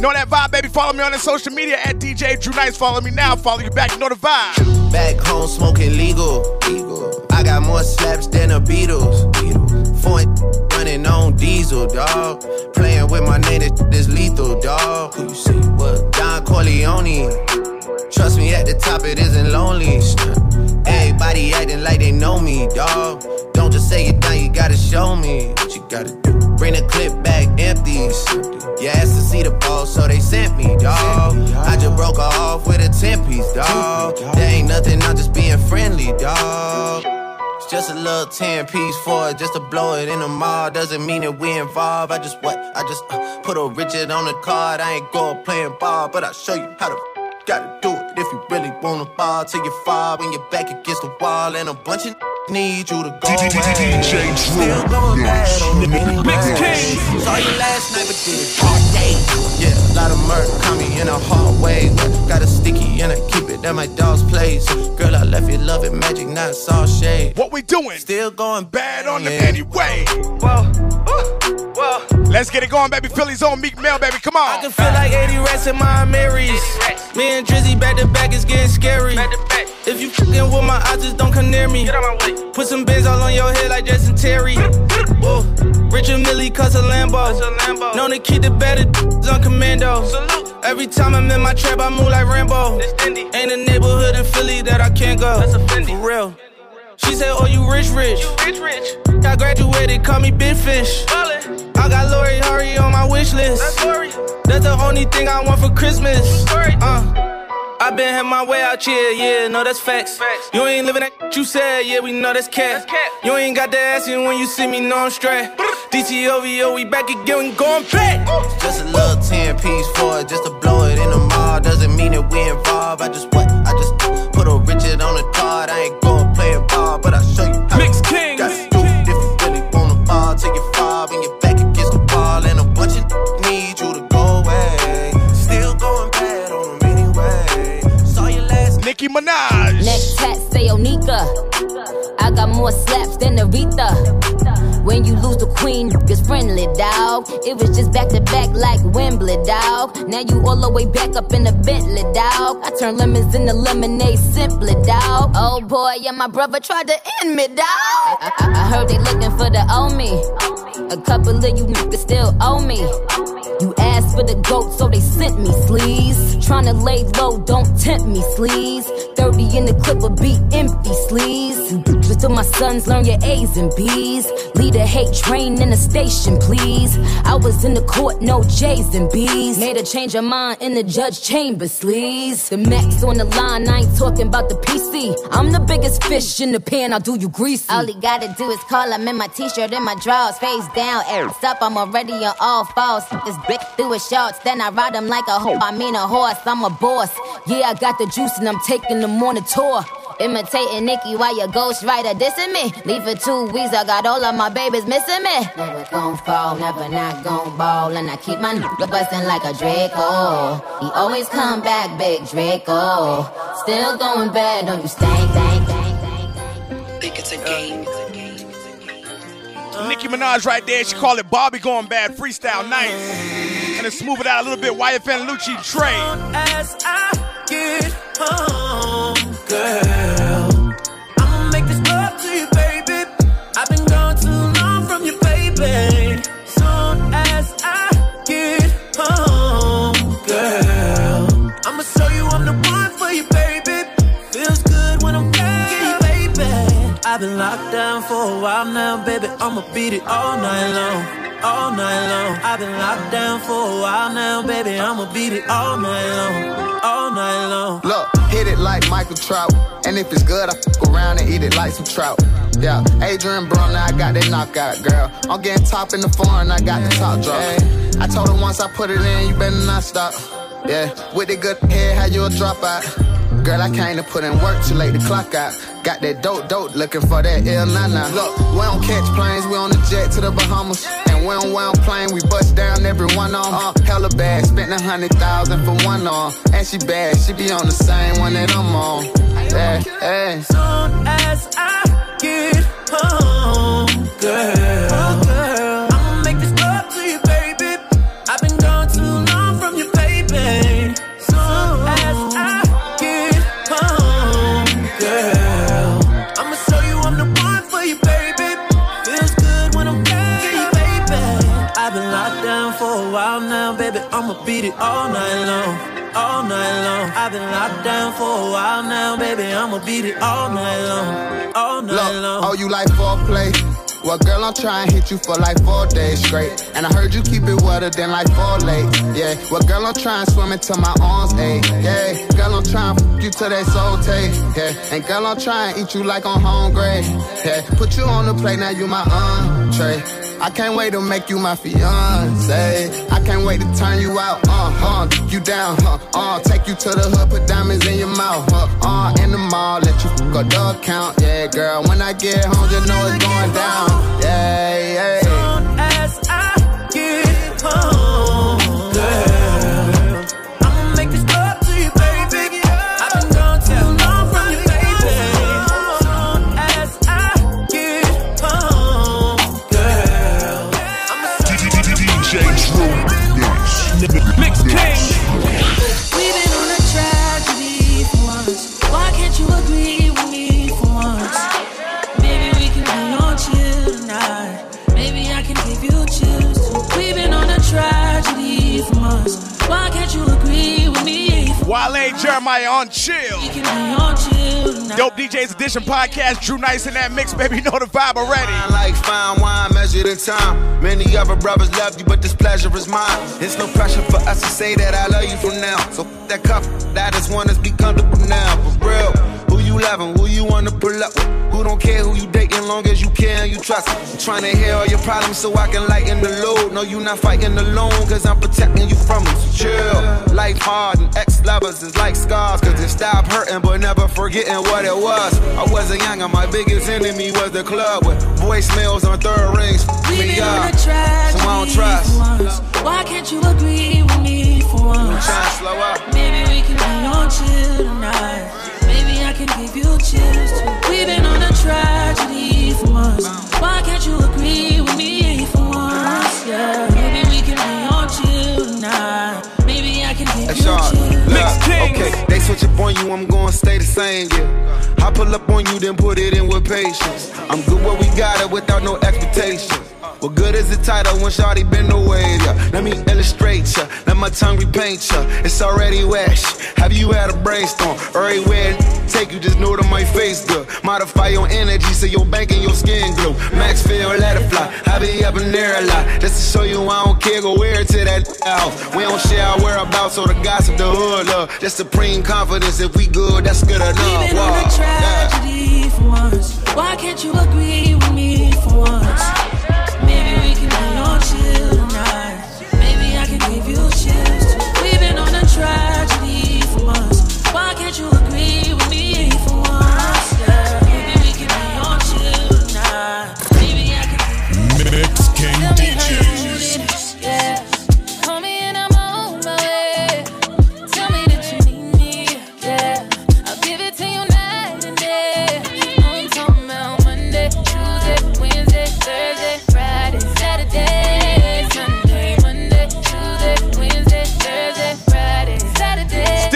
Know that vibe, baby. Follow me on the social media at D J Drew Nice. Follow me now. Follow you back. You know the vibe. Back home smoking legal. legal. I got more slaps than the Beatles. Beatles. Four running on diesel, dog. Playing with my name, this lethal, dog. Who you see? What? Don Corleone. Trust me, at the top it isn't lonely. Everybody acting like they know me, dog. Don't just say it down, you gotta show me what you gotta do. Bring the clip back empty. You asked to see the ball, so they sent me, dog. I just broke her off with a ten piece, dog. There ain't nothing, I'm just being friendly, dog. Just a little ten piece for it, just to blow it in the mall. Doesn't mean that we involved. I just what? I just uh, put a Richard on the card. I ain't going playing ball, but I'll show you how to f- gotta do it if you really wanna ball. Till you fall when you're back against the wall, and a bunch of n- need you to go away. Still going bad on the mix king. Saw you last night, but did it all day. Yeah, a lot of murder caught me in a hallway. Got a sticky and I keep it at my dog's place. Girl, I left you loving magic, not sachet. What we doing? Still going bad on them anyway. Well, uh, well. Let's get it going, baby. Philly's on Meek Mill, baby. Come on. I can feel like eighty rats in my Marys. Me and Drizzy back to back is getting scary. Back to back. If you fucking with my eyes, just don't come near me. Get out my way. Put some bins all on your head like Jason Terry. Whoa. Richard Millie cuss a Lambo. Lambo. Known to keep the better d- on commando. Salute. Every time I'm in my trap, I move like Rambo. Ain't a neighborhood in Philly that I can't go. That's a for real. She said, oh, you rich, rich. You rich, rich. I graduated, call me Big Fish. Ballin'. I got Lori Hurry on my wish list. That's Lori. That's the only thing I want for Christmas. Uh. I been had my way out here, yeah, no, that's facts. facts. You ain't living that you said, yeah, we know that's cat. You ain't got to ask me when you see me, know I'm straight. D T O V O, we back again, we going back. Just a little ten piece for it, just to blow it in the mall. Doesn't mean that we involved. I just what? I just put a Richard on the card. I ain't gon' play a ball, but I'll show you how. Mix King. Got stupid if you really wanna ball. Take your five and your back against the ball. And a bunch of need you to go away. Still going bad on them anyway. Saw you last Nicki Minaj. Next tat say Onika. I got more slaps than Aretha. When you lose the queen, it's friendly, dawg. It was just back to back like Wembley, dawg. Now you all the way back up in the Bentley, dawg. I turn lemons into lemonade simply, dawg. Oh boy, yeah, my brother tried to end me, dawg. I, I-, I heard they looking for the owe me. A couple of you niggas still owe me. You asked for the goat, so they sent me, sleaze. Tryna lay low, don't tempt me, sleaze. thirty in the clip will be empty, sleaze. Just till my sons learn your A's and B's. Lead a hate train in the station, please. I was in the court, no J's and B's. Made a change of mind in the judge chamber, sleaze. The max on the line, I ain't talking about the P C. I'm the biggest fish in the pan, I'll do you greasy. All he gotta do is call, I'm in my t-shirt and my drawers. Face down, ass up, I'm already on all fours. This bitch through his shorts, then I ride him like a hoe. I mean a horse, I'm a boss. Yeah, I got the juice and I'm taking the morning tour. Imitating Nikki while your ghostwriter dissing me. Leave for two weeks, I got all of my babies missing me. Never gon' fall, never not gon' ball. And I keep my nigga bustin' like a Draco. He always come back, big Draco. Still going bad, don't you stank, stank, stank. Think it's a game. Nicki Minaj right there, she called it Barbie going bad, freestyle nice. And let's smooth it out a little bit, Y F N Lucci, Trey. As I get home, girl, I'ma make this love to you, baby. I've been gone too long from you, baby. Soon as I get home, girl, I'ma show you I'm the one for you, baby. Feels good when I'm back in you, baby. I've been locked down for a while now, baby. I'ma beat it all night long. All night long, I've been locked down for a while now, baby. I'ma beat it all night long, all night long. Look, hit it like Michael Trout, and if it's good, I fuck around and eat it like some trout. Yeah, Adrian Broner, I got that knockout, girl. I'm getting top in the foreign, I got the top drop. I told her once I put it in, you better not stop. Yeah, with the good head, how you a dropout? Girl, I came to put in work too late to clock out. Got that dope, dope, looking for that L nine nine. Look, we don't catch planes, we on the jet to the Bahamas. And when we on plane, we bust down every one on her. Uh, hella bad, spent a hundred thousand for one on. And she bad, she be on the same one that I'm on. Yeah, yeah. Soon as I get home, girl, oh, girl, I'ma make this love to you, baby. I've been gone too long from you, baby. Soon as I get home, girl, I'ma show you I'm the one for you, baby. Feels good when I'm with you, baby. I've been locked down for a while now, baby. I'ma beat it all night long. All night long, I've been locked down for a while now, baby. I'ma beat it all night long, all night Look, long. Oh, you like foreplay? Well, girl, I'm trying to hit you for like four days straight. And I heard you keep it wetter than like four late. Yeah, well, girl, I'm trying to swim until my arms ache. Yeah, girl, I'm trying to f you to that saute. Yeah, and girl, I'm trying to eat you like I'm hungry. Yeah, put you on the plate, now you my entree. I can't wait to make you my fiancé. I can't wait to turn you out, uh-huh, you down, uh-uh. Take you to the hood, put diamonds in your mouth, uh-uh. In the mall, let you f*** a dog count, yeah, girl. When I get home, you know it's going down, yeah, yeah. Soon as I get home, girl, I'ma make this love to you, baby. I've been gone too long from you, baby. Soon as I get home, girl, I'ma D J Drew Nice. Mix King. We've been on a tragedy for once. Why can't you agree with me for once? Tragedy for months. Why can't you agree with me? Wale Jeremiah on chill. We can be on chill. Dope D J's Edition podcast. Drew Nice in that mix, baby. You know the vibe already. Wine like fine wine measured in time. Many other brothers love you, but this pleasure is mine. It's no pressure for us to say that I love you from now. So f- that cup, that is one that's be comfortable now. For real, who you loving? Who you wanna pull up with? Who don't care who you dating, long as you care and you trust me. I'm trying to hear all your problems so I can lighten the load. No, you not fighting alone, cause I'm protecting you from them. So chill, life hard and ex-lovers is like scars. Cause they stop hurting but never forgetting what it was. I wasn't young and my biggest enemy was the club. With voicemails on third rings, we up, so I don't trust once. Why can't you agree with me for once? I'm slow up. Maybe we can be on chill tonight. I can give you chills too. We've been on a tragedy for months. Why can't you agree with me for once? Yeah, maybe we can be on chill now. Maybe I can give That's you hard. Chills. Look, okay, they switch up on you, I'm gonna stay the same. Yeah, I pull up on you, then put it in with patience. I'm good where we got it without no expectations. What good is the title when shawty been away? Yeah. Let me illustrate ya, let my tongue repaint ya. It's already wet, have you had a brainstorm? Everywhere take you, just know that my face good. Modify your energy so your bank and your skin glow. Max feel, let it fly, I be up in there a lot. Just to show you I don't care, go wear it to that house. We don't share our whereabouts, so the gossip, the hood love. That's supreme confidence, if we good, that's good enough. We've been wow. on a tragedy yeah. for once. Why can't you agree with me for once?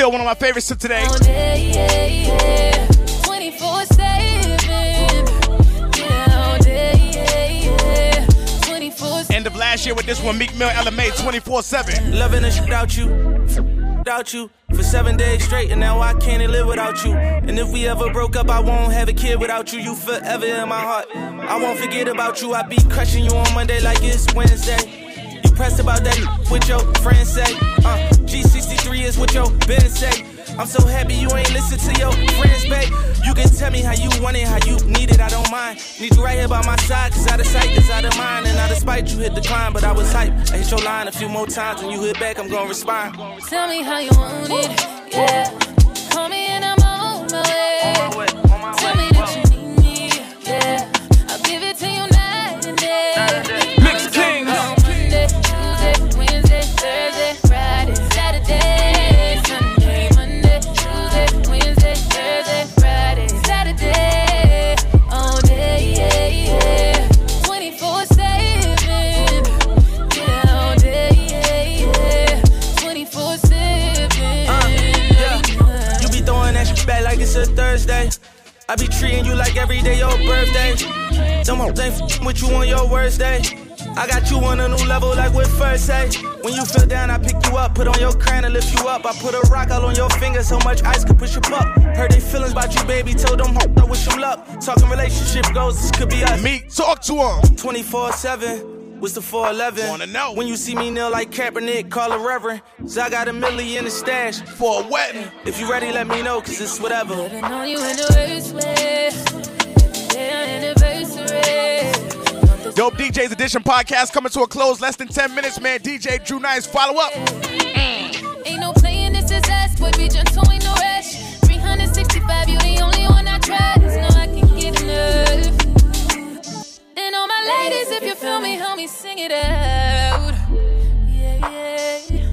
One of my favorites of today. Oh, yeah, yeah, yeah. twenty-four seven. Yeah, oh, yeah, yeah. twenty-four seven. End of last year with this one, Meek Mill, L M A, twenty-four seven. Loving the shit without you, without you, for seven days straight, and now I can't live without you. And if we ever broke up, I won't have a kid without you. You forever in my heart. I won't forget about you. I be crushing you on Monday like it's Wednesday. Pressed about that with your friends say. Uh, G sixty-three is what your been say. I'm so happy you ain't listen to your friends, babe. You can tell me how you want it, how you need it, I don't mind. Need you right here by my side, cause out of sight, cause out of mind. And out of spite, you hit the climb, but I was hype. I hit your line a few more times, when you hit back, I'm gonna respond. Tell me how you want it, yeah. Call me and I'm treating you like every day your birthday. Some hoes ain't f***ing with you on your worst day. I got you on a new level like with first aid. When you feel down, I pick you up, put on your crown and lift you up. I put a rock all on your finger, so much ice could push you up. Heard they feelings about you, baby, told them I wish them luck. Talking relationship goals, this could be us. Me, talk to him. twenty-four seven, what's the four eleven? Wanna know. When you see me kneel like Kaepernick, call a reverend. So I got a milli in the stash for a wedding. If you ready, let me know, cause it's whatever. But I know you in the worst way. Dope D J's Edition podcast coming to a close. Less than ten minutes, man. D J Drew Nice, follow up. Ain't no playing, this is us. Boy, be gentle, ain't no rush. three sixty-five, you the only one I trust. No, I can get enough. And all my ladies, if you feel me, help me sing it out. Yeah, yeah.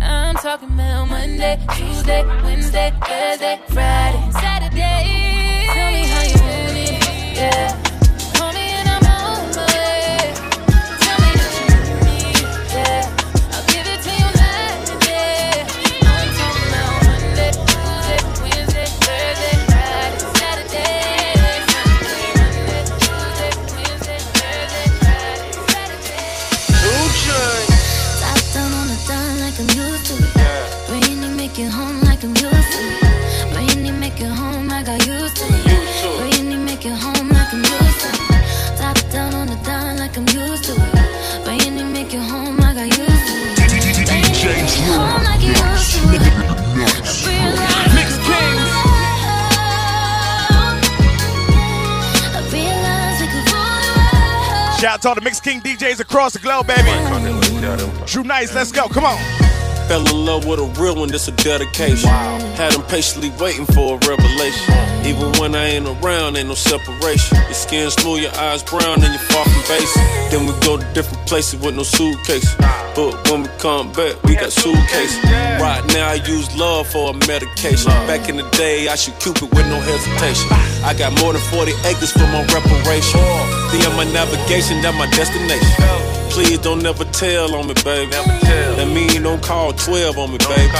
I'm talking about Monday, Tuesday, Wednesday, Thursday, Friday, Saturday. Tell me how you want it, yeah. Shout out to all the Mix King D Js across the globe, baby. Drew Nice, let's go. Come on. Fell in love with a real one, this a dedication. Wow. Had them patiently waiting for a revelation. Even when I ain't around, ain't no separation. Your skin smooth, your eyes brown, and you're far from basic. Then we go to different places with no suitcase. But when we come back, we got suitcases. Right now, I use love for a medication. Back in the day, I should cupid with no hesitation. I got more than forty acres for my reparation. On my navigation, that's my destination. Please don't never tell on me, baby. That mean don't call twelve on me, baby.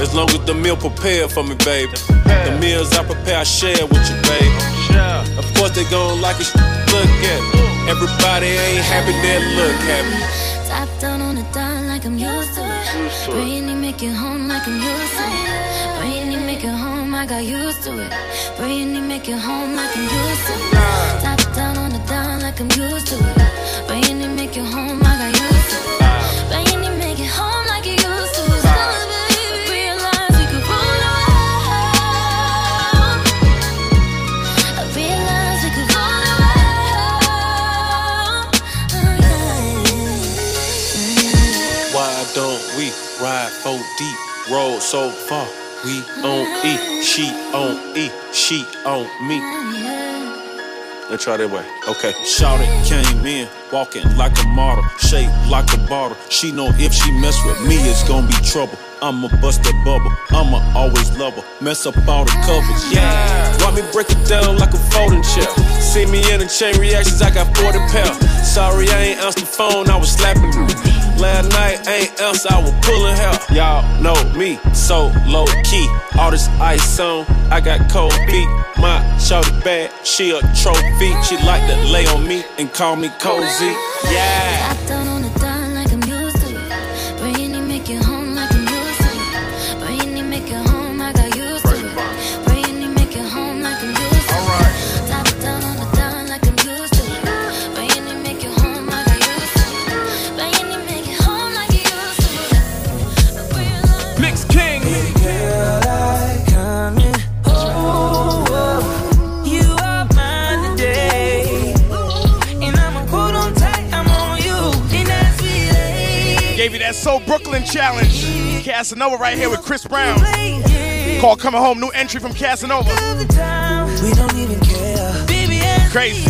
As long as the meal prepared for me, baby. The meals I prepare, I share with you, baby. Of course they gon' like it, look at it. Everybody ain't happy, they look happy. Top down on the dime like I'm used to it. Really make it home like I'm used to it. Really make it home, I got used to it. Really make it home like I'm used to it. Top down on the dime like I'm used to it. Really make it home, I got used to it. Really make it home like it used to it. Don't we ride four deep, roll so far, we on E, she on E, she on me. Let's try that way, okay. Shout it, came in, walking like a model, shaped like a bottle. She know if she mess with me, it's gonna be trouble. I'ma bust that bubble, I'ma always love her. Mess up all the covers, yeah. Watch me break it down like a folding chair. See me in the chain reactions, I got forty pounds. Sorry I ain't answered the phone, I was slapping you. Last night ain't answer, I was pulling hell. Y'all know me, so low key. All this ice on, I got cold feet. My shorty bad, she a trophy. She like to lay on me and call me cozy, yeah. So Brooklyn Challenge, Casanova right here with Chris Brown. Called Coming Home, new entry from Casanova. We don't even care. Crazy.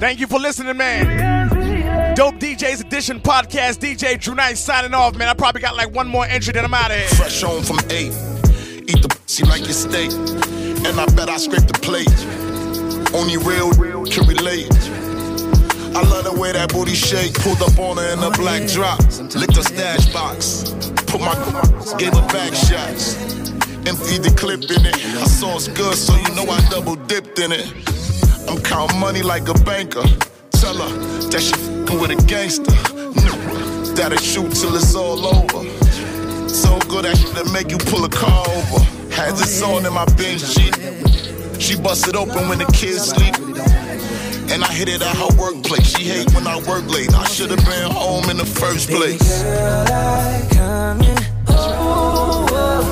Thank you for listening, man. Dope D J's Edition podcast. D J Drew Nice signing off, man. I probably got like one more entry, then I'm out of here. Fresh home from eight. Eat the pussy like it's steak. And I bet I scrape the plate. Only real can relate. I love the way that booty shake. Pulled up on her in a black drop. Licked her stash box. Put my... gave her back shots. emptied the clip in it. I sauce good, so you know I double dipped in it. I'm counting money like a banker. Tell her that she f***ing with a gangster. That'll shoot till it's all over. So good at shit that make you pull a car over. Had this on in my Benz Jeep. She busted open when the kids sleep. And I hit it at her workplace. She hate when I work late. I should have been home in the first place. Baby girl, I come in. Oh,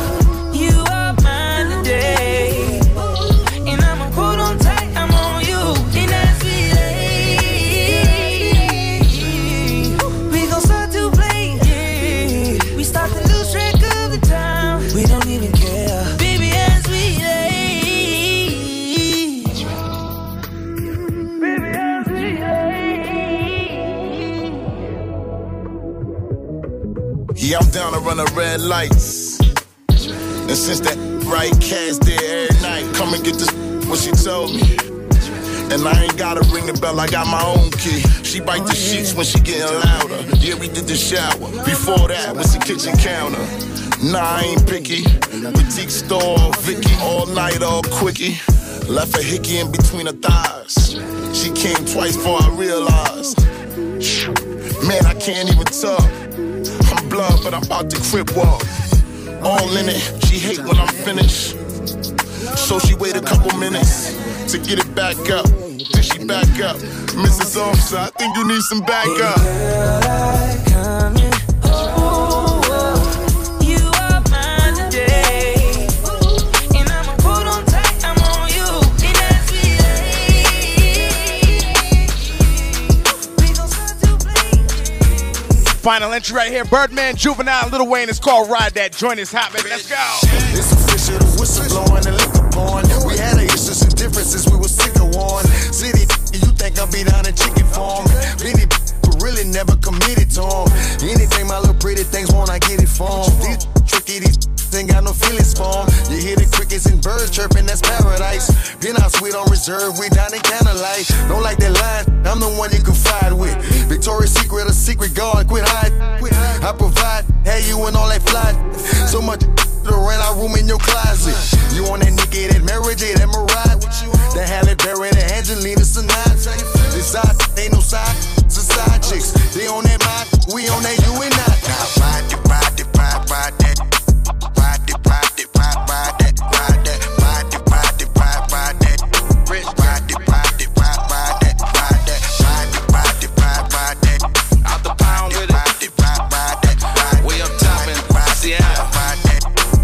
you are mine today. And I'ma put on tight, I'm on you. And as we lay, we gon' start to play, yeah. We start to lose track of the time. We don't even care. Baby, as we lay, baby, as we lay. Yeah, I'm down to run the red lights. And since that right cat's there every night, come and get this what she told me. And I ain't gotta ring the bell, I got my own key. She bite the sheets when she getting louder. Yeah, we did the shower. Before that was the kitchen counter. Nah, I ain't picky. Boutique store, Vicky, all night, all quickie. Left a hickey in between her thighs. She came twice before I realized. Man, I can't even talk. I'm blood, but I'm about to crip walk. All in it, she hate when I'm finished. So she wait a couple minutes to get it back up. Then she back up. Missus Officer, I think you need some backup. Girl, I come in. Oh, you are mine today. And I'ma put on tight, I'm on you. And as we lay, we gon' start to play. Final entry right here, Birdman, Juvenile, Lil Wayne. It's called Ride That. Join us hot, baby. Let's go. It's official, the whistle blowing and liquor pouring. We had our issues and differences, we were sick of one. City, you think I'll be down in chicken farm? Many but really never committed to them. Anything my little pretty things want, I get it from. These tricky, these ain't got no feelings for them. You hear the crickets and birds chirping, that's paradise. Penthouse, we don't reserve, we down in candlelight. Don't like that line, I'm the one you confide with. Victoria's Secret or Secret Guard, quit hide. I provide, hey, you and all that fly. So much. Rent our room in your closet. You on that nigga, that marriage, that Mariah, that Halle Berry, that Angelina Sinatra. This side ain't no side, it's a side chicks. They on that mind, we on that you and I. Now ride it, ride it, ride, ride that. Ride it, ride it, ride, ride that, ride that. Ride it, ride it, ride, ride that. Ride it, ride it, ride, ride that, ride that. Ride it, ride it, ride, ride that. Out the pound with it, ride, ride that. Way up top and Seattle.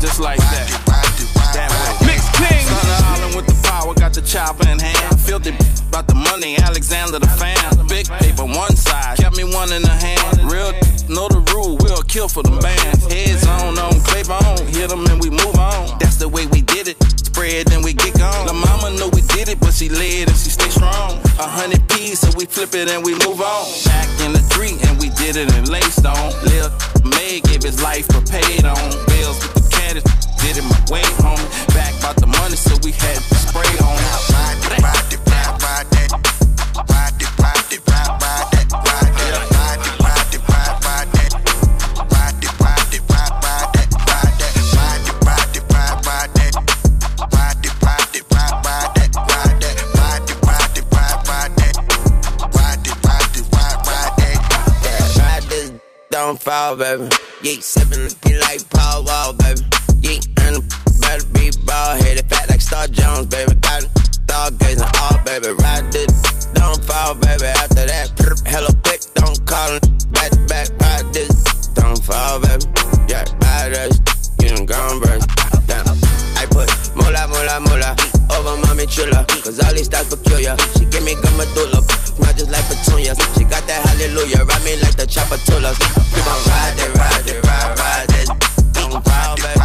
Just like that, that way. Mixed King. Southern Island with the power, got the chopper in hand. Filthy about the money, Alexander the fan. Big paper, one side, kept me one in the hand. Real know the rule, we'll kill for them bands. Heads on, on, clap on, hit them and we move on. That's the way we did it, spread then we get gone. The mama knew we did it, but she led and she stayed strong. A hundred P's, so we flip it and we move on. Back in the three and we did it in Laystone. Lil' May gave his life, but paid on bills with the did it my way, homie. Back about the money, so we had to spray on. Ride it, ride it, ride, ride that. Ride it, ride it, ride, ride that. Ride it, ride it, ride, ride, ride that. Ride it, ride it, ride, ride that. Ride that, ride it, ride, ride, ride that. Ride it, ride it, ride, ride that. Ride that, ride it, ride, ride, ride that. Ride it, ride it, ride, ride that. Ride this, don't fall, baby. Yeah, sippin' looking like Paul Wall, baby. Yeah, and the better be bald-headed, fat like Star Jones, baby. Got star gazing all, baby. Ride it, don't fall, baby. After that, hella quick, don't call it. Back to back, ride this, don't fall, baby. Yeah, ride us, you done gone, bruh. I put moolah, moolah, moolah over mommy chula, cause all these styles peculiar. She give me gumma doula, not just like petunias. She got that hallelujah, ride me like the chopper tulas. Keep on ride it, ride it, ride, ride it. Don't fall, baby.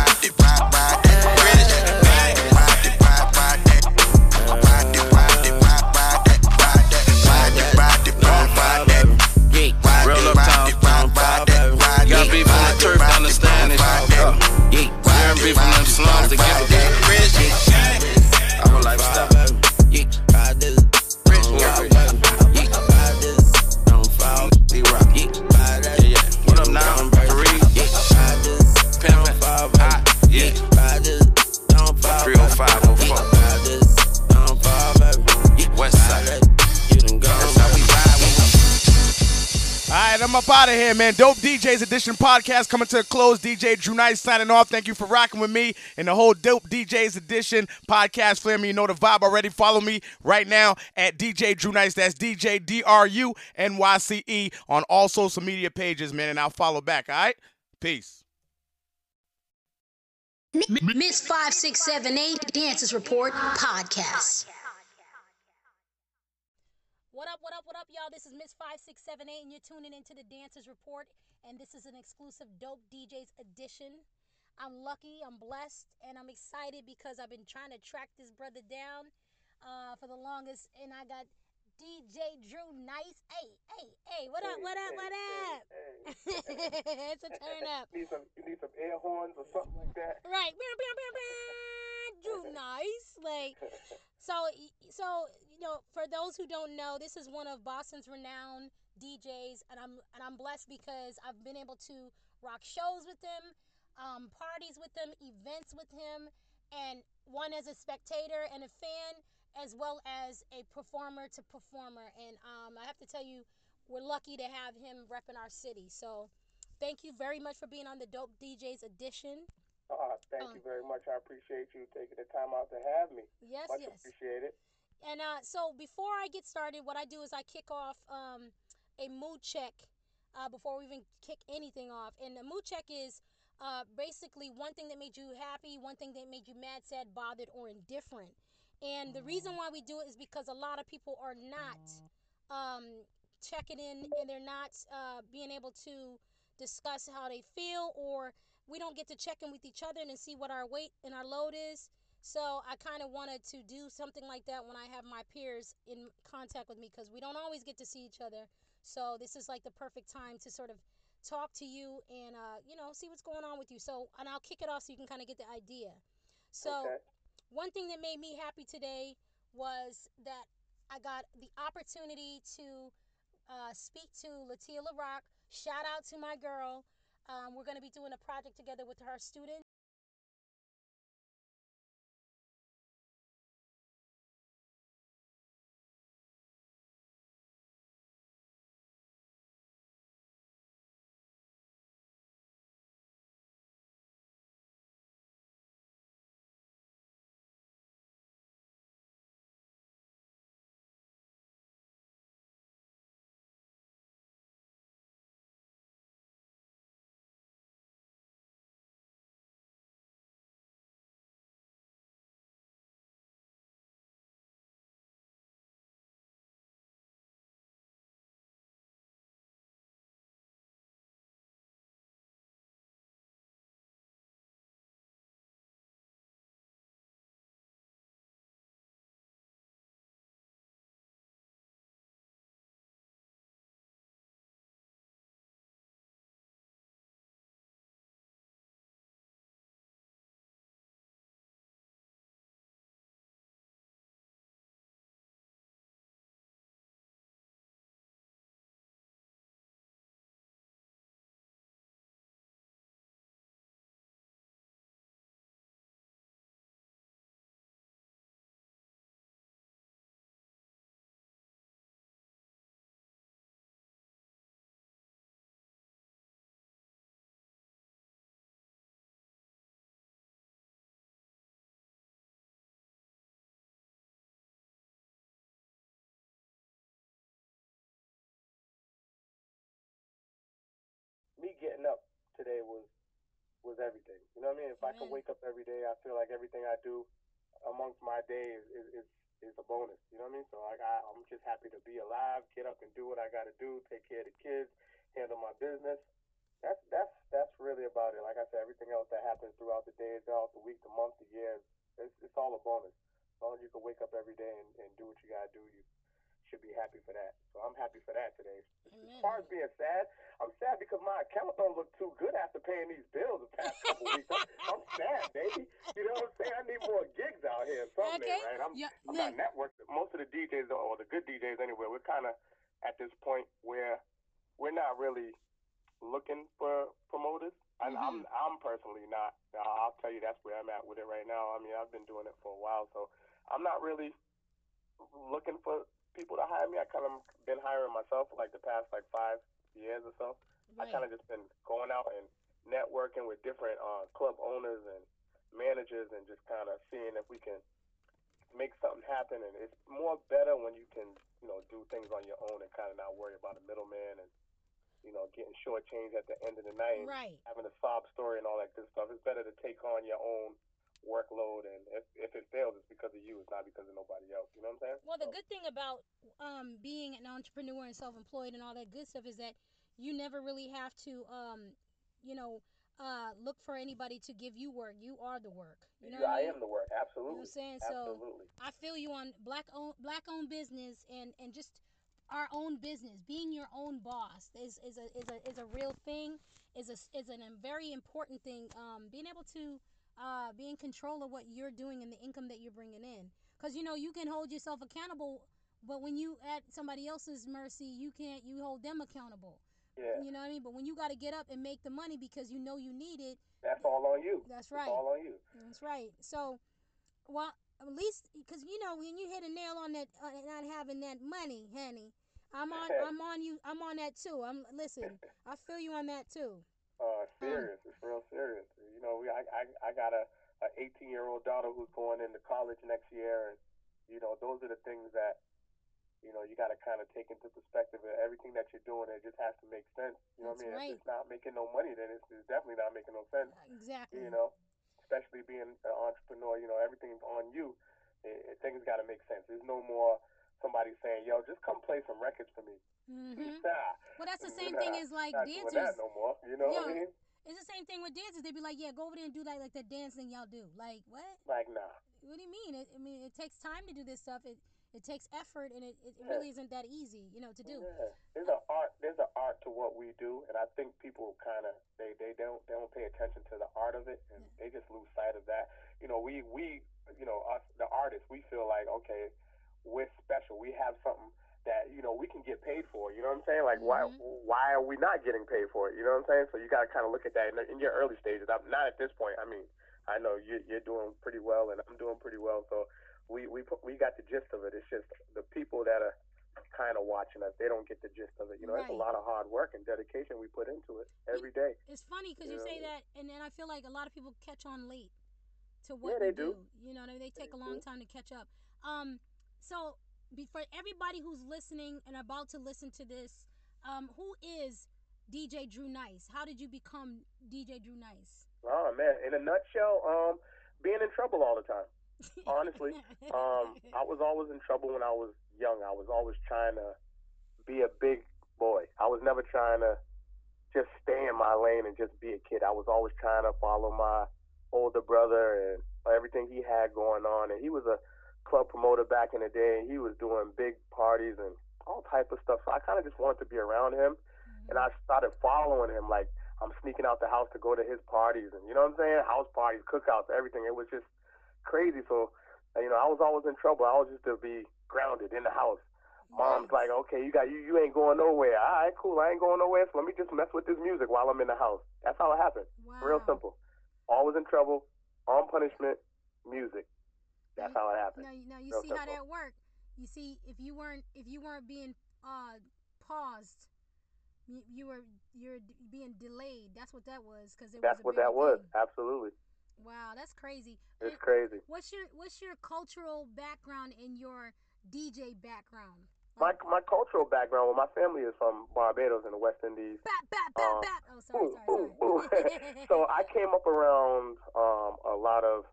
What up now? Paris. Pimp. Hot. up out of here, man. Dope D Js Edition podcast coming to a close. D J Drew Nice signing off. Thank you for rocking with me and the whole Dope D Js Edition podcast family. You know the vibe already. Follow me right now at D J Drew Nice. That's D J D R U N Y C E on all social media pages, man. And I'll follow back, all right? Peace. Miss five six seven eight Dances Report Podcast. What up, what up, what up, y'all? This is Miss five six seven eight, and you're tuning into the Dancers Report, and this is an exclusive Dope D Js edition. I'm lucky, I'm blessed, and I'm excited because I've been trying to track this brother down uh, for the longest, and I got D J Drew Nice. Hey, hey, hey, what up, hey, what up, hey, what up? Hey, hey. It's a turn up. You need some, you need some air horns or something like that. Right. Drew Nice. Like, so, so... You know, for those who don't know, this is one of Boston's renowned D Js, and I'm and I'm blessed because I've been able to rock shows with him, um, parties with him, events with him, and one as a spectator and a fan, as well as a performer to performer. And um, I have to tell you, we're lucky to have him repping our city. So, thank you very much for being on the Dope D Js edition. Uh, thank um, you very much. I appreciate you taking the time out to have me. Yes, much yes, appreciate it. And uh, so before I get started, what I do is I kick off um, a mood check uh, before we even kick anything off. And the mood check is uh, basically one thing that made you happy, one thing that made you mad, sad, bothered, or indifferent. And the reason why we do it is because a lot of people are not um, checking in, and they're not uh, being able to discuss how they feel, or we don't get to check in with each other and see what our weight and our load is. So I kind of wanted to do something like that when I have my peers in contact with me, because we don't always get to see each other. So this is like the perfect time to sort of talk to you and, uh, you know, see what's going on with you. So, and I'll kick it off so you can kind of get the idea. So okay. One thing that made me happy today was that I got the opportunity to uh, speak to Latia LaRock. Shout out to my girl. Um, we're going to be doing a project together with her students. Me getting up today was was everything. You know what I mean? If I can wake up every day, I feel like everything I do amongst my day is is, is a bonus. You know what I mean? So I, I, I'm just happy to be alive, get up and do what I got to do, take care of the kids, handle my business. That's that's that's really about it. Like I said, everything else that happens throughout the day, throughout the week, the month, the year, it's, it's all a bonus. As long as you can wake up every day and, and do what you got to do, you should be happy for that. So I'm happy for that today. As far as being sad, I'm sad because my account don't look too good after paying these bills the past couple weeks. I'm, I'm sad, baby. You know what I'm saying? I need more gigs out here. Something, okay. Right? I'm, yeah. I'm not networked. Most of the D Js, or the good D Js anyway, we're kind of at this point where we're not really looking for promoters. And mm-hmm. I'm, I'm personally not. I'll tell you that's where I'm at with it right now. I mean, I've been doing it for a while, so I'm not really looking for people to hire me. I kind of been hiring myself for like the past like five years or so. Right. I kind of just been going out and networking with different uh, club owners and managers and just kind of seeing if we can make something happen. And it's more better when you can, you know, do things on your own and kind of not worry about a middleman and, you know, getting shortchanged at the end of the night. Right. Having a sob story and all that good stuff. It's better to take on your own workload, and if, if it fails, it's because of you, it's not because of nobody else. You know what I'm saying? Well, the so. good thing about um, being an entrepreneur and self-employed and all that good stuff is that you never really have to, um, you know, uh, look for anybody to give you work. You are the work. You know yeah, I mean? am the work. Absolutely. You know what I'm saying? Absolutely. So I feel you on black owned, black owned business and, and just our own business. Being your own boss is, is a is a is a real thing. Is a is an, a very important thing. Um, being able to Uh, be in control of what you're doing and the income that you're bringing in. Because, you know, you can hold yourself accountable, but when you at somebody else's mercy, you can't, you hold them accountable. Yeah. You know what I mean? But when you got to get up and make the money because you know you need it. That's all on you. That's right. It's all on you. That's right. So, well, at least, because, you know, when you hit a nail on that, uh, not having that money, honey, I'm on, I'm on you, I'm on that too. I'm, listen, I feel you on that too. Uh, serious. It's real serious. You know, we, I, I I got a eighteen-year-old daughter who's going into college next year, and you know, those are the things that, you know, you got to kind of take into perspective. Of everything that you're doing, it just has to make sense. You know That's what I mean? Right. If it's not making no money, then it's, it's definitely not making no sense. Exactly. You know, especially being an entrepreneur, you know, everything's on you. It, it, things got to make sense. There's no more somebody saying, yo, just come play some records for me. Mm-hmm. Well, that's the same nah, thing as like dancers. That no more, you know Yo, what I mean? It's the same thing with dancers. They be like, "Yeah, go over there and do like like that dance thing y'all do." Like what? Like nah. What do you mean? It, I mean, it takes time to do this stuff. It it takes effort, and it, it yeah. really isn't that easy, you know, to do. Yeah. There's an art. There's an art to what we do, and I think people kind of they, they don't they don't pay attention to the art of it, and yeah. they just lose sight of that. You know, we we you know us the artists, we feel like okay, we're special. We have something that, you know, we can get paid for, you know what I'm saying? Like, mm-hmm. why why are we not getting paid for it, you know what I'm saying? So you got to kind of look at that in, in your early stages. I'm not at this point. I mean, I know you, you're doing pretty well, and I'm doing pretty well, so we, we, we got the gist of it. It's just the people that are kind of watching us, they don't get the gist of it, you know? Right. It's a lot of hard work and dedication we put into it every it, day. It's funny because you, you say that, and then I feel like a lot of people catch on late to what yeah, they we do. do. You know, they take they a long do. time to catch up. Um, so... For everybody who's listening and about to listen to this, um, who is D J Drew Nice? How did you become D J Drew Nice? Oh, man. In a nutshell, um, being in trouble all the time. Honestly. um, I was always in trouble when I was young. I was always trying to be a big boy. I was never trying to just stay in my lane and just be a kid. I was always trying to follow my older brother and everything he had going on. And he was a club promoter back in the day, and he was doing big parties and all type of stuff, so I kind of just wanted to be around him. Mm-hmm. And I started following him. Like, I'm sneaking out the house to go to his parties, and you know what I'm saying, house parties, cookouts, everything. It was just crazy. So, you know, I was always in trouble. I was just to be grounded in the house. Yes. Mom's like, okay, you got you you ain't going nowhere. All right, cool, I ain't going nowhere, so let me just mess with this music while I'm in the house. That's how it happened. Wow. Real simple. Always in trouble, on punishment, music. That's how it happened. Now, now you Real see simple. how that worked. You see, if you weren't, if you weren't being uh, paused, you, you were you're being delayed. That's what that was. Because that's was a what that thing. was. Absolutely. Wow, that's crazy. It's and crazy. What's your What's your cultural background and your D J background? My my cultural background, well, my family is from Barbados in the West Indies. Bap, bap, bap, um, bap. Oh, sorry, ooh, sorry, ooh, sorry. Ooh. So I came up around um, a lot of.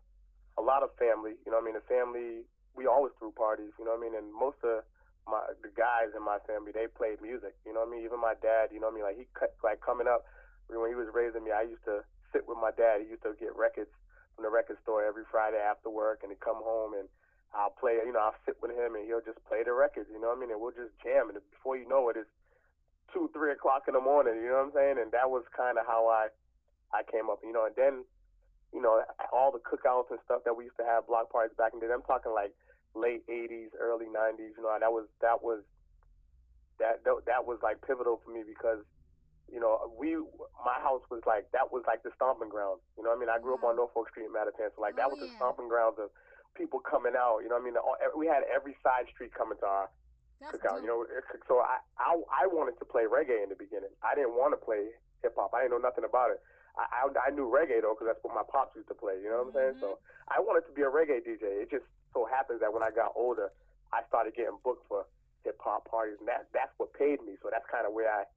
A lot of family, you know what I mean? The family, we always threw parties, you know what I mean? And most of my the guys in my family, they played music, you know what I mean? Even my dad, you know what I mean? Like, he cut, like coming up, when he was raising me, I used to sit with my dad. He used to get records from the record store every Friday after work, and he'd come home, and I'll play, you know, I'll sit with him, and he'll just play the records, you know what I mean? And we'll just jam, and before you know it, it's two, three o'clock in the morning, you know what I'm saying? And that was kind of how I, I came up, you know, and then, you know, all the cookouts and stuff that we used to have, block parties back in the day. I'm talking like late eighties, early nineties. You know, that was that was that that was like pivotal for me because, you know, we my house was like that was like the stomping grounds. You know what I mean? I grew up on Norfolk Street in Mattapan, so like that was the stomping grounds of people coming out. You know what I mean? We had every side street coming to our That's cookout. Dope. You know, it's, so I, I I wanted to play reggae in the beginning. I didn't want to play hip hop. I didn't know nothing about it. I I, I knew reggae though, because that's what my pops used to play. You know what I'm mm-hmm. saying? So I wanted to be a reggae D J. It just so happens that when I got older, I started getting booked for hip hop parties, and that that's what paid me. So that's kind of where I.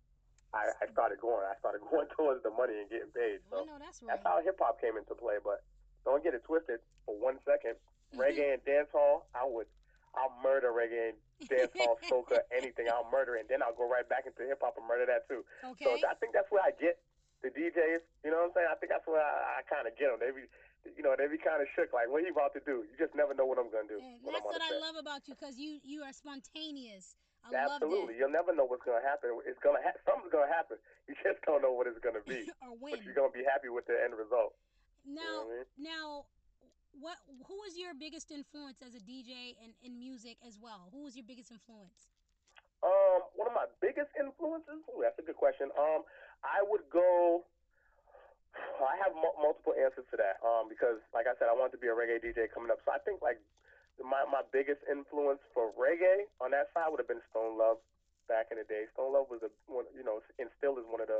I, I started going. I started going towards the money and getting paid. So well, no, that's, right. that's how hip hop came into play. But don't get it twisted for one second. Reggae and dance hall, I would, I'll murder reggae and dance hall, soca, anything. I'll murder it, and then I'll go right back into hip hop and murder that too. Okay. So I think that's where I get the D Js. You know what I'm saying? I think that's where I, I kind of get them. They be, you know, they be kind of shook. Like, what are you about to do? You just never know what I'm gonna do. And that's what I love about you, because you you are spontaneous. I Absolutely, you'll never know what's gonna happen. It's gonna ha- something's gonna happen. You just don't know what it's gonna be, or when. But you're gonna be happy with the end result. Now, you know what I mean? now, what? Who was your biggest influence as a D J and in music as well? Who was your biggest influence? Um, one of my biggest influences. Ooh, that's a good question. Um, I would go. I have m- multiple answers to that. Um, because like I said, I wanted to be a reggae D J coming up, so I think like. My my biggest influence for reggae on that side would have been Stone Love back in the day. Stone Love was a one, you know, and still is one of the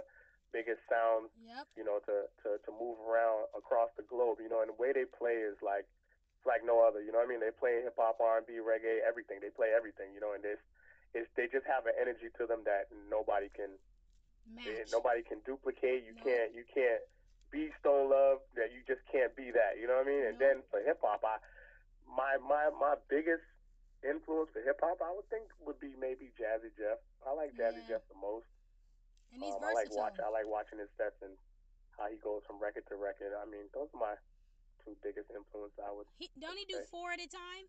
biggest sounds, yep. you know, to, to, to move around across the globe, you know, and the way they play is like it's like no other, you know what I mean? They play hip hop, R and B, reggae, everything. They play everything, you know, and it's, it's they just have an energy to them that nobody can they, nobody can duplicate. You no. can't you can't be Stone Love, that you just can't be that, you know what I mean? And no. then for hip hop, I My, my my biggest influence for hip hop, I would think, would be maybe Jazzy Jeff. I like Jazzy yeah. Jeff the most. And he's um, versatile. I like watch, I like watching his sets and how he goes from record to record. I mean, those are my two biggest influences. I would. He, don't he do say. four at a time?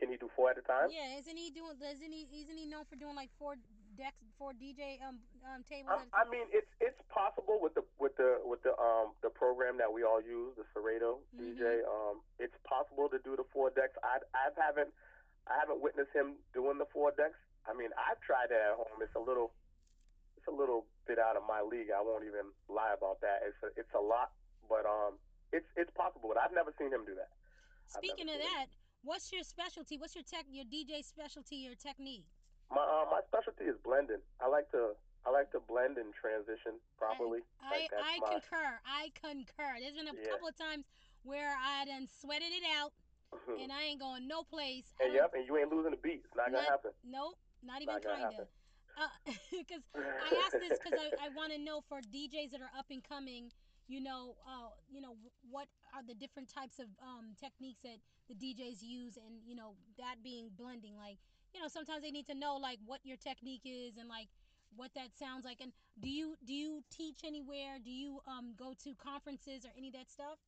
Can he do four at a time? Yeah, isn't he doing? Isn't he? Isn't he known for doing like four decks, four D J um um tables? I, I mean, it's it's possible with the with the with the um the program that we all use, the Serato mm-hmm. D J. Um, it's possible to do the four decks. I I haven't I haven't witnessed him doing the four decks. I mean, I've tried that at home. It's a little it's a little bit out of my league. I won't even lie about that. It's a, it's a lot, but um, it's it's possible. But I've never seen him do that. Speaking of that. Him. What's your specialty? What's your tech? Your D J specialty? Your technique? My uh, my specialty is blending. I like to I like to blend and transition properly. I like I, I my... concur. I concur. There's been a yeah. couple of times where I done sweated it out, mm-hmm. and I ain't going no place. And yep, and you ain't losing the beat. It's not, not gonna happen. Nope, not even kinda. Because uh, I asked this because I, I want to know for D Js that are up and coming. You know, uh, you know, what are the different types of um, techniques that the D Js use, and you know, that being blending. Like, you know, sometimes they need to know like what your technique is and like what that sounds like. And do you do you teach anywhere? Do you um, go to conferences or any of that stuff?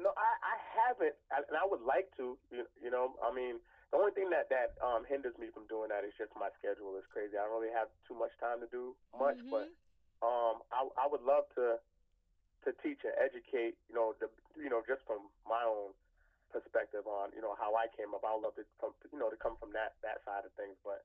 No, I, I haven't, I, and I would like to. You, you know, I mean, the only thing that that um, hinders me from doing that is just my schedule is crazy. I don't really have too much time to do much, mm-hmm. but um, I I would love to. to teach and educate, you know, the, you know, just from my own perspective on, you know, how I came up. I would love to, come, you know, to come from that, that side of things. But,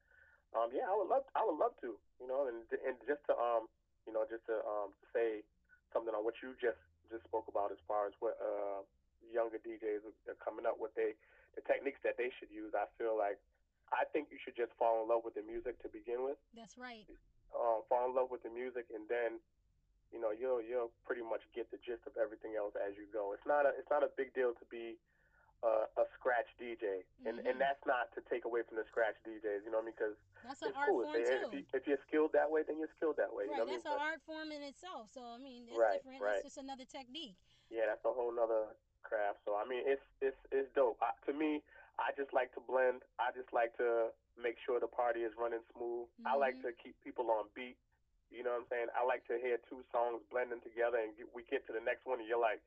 um, yeah, I would love, I would love to, you know, and and just to, um, you know, just to um, say something on what you just, just spoke about as far as what uh, younger D Js are coming up with, they, the techniques that they should use. I feel like, I think you should just fall in love with the music to begin with. That's right. Uh, fall in love with the music, and then, you know, you'll you'll pretty much get the gist of everything else as you go. It's not a it's not a big deal to be uh, a scratch D J, and mm-hmm. and that's not to take away from the scratch D Js. You know what I mean? Because that's an art cool. form if they, too. If, you, if you're skilled that way, then you're skilled that way. Right, you know what that's I mean? An art form in itself. So I mean, it's right, different. Right. It's just another technique. Yeah, that's a whole nother craft. So I mean, it's it's it's dope. I, to me, I just like to blend. I just like to make sure the party is running smooth. Mm-hmm. I like to keep people on beat. You know what I'm saying? I like to hear two songs blending together, and we get to the next one, and you're like,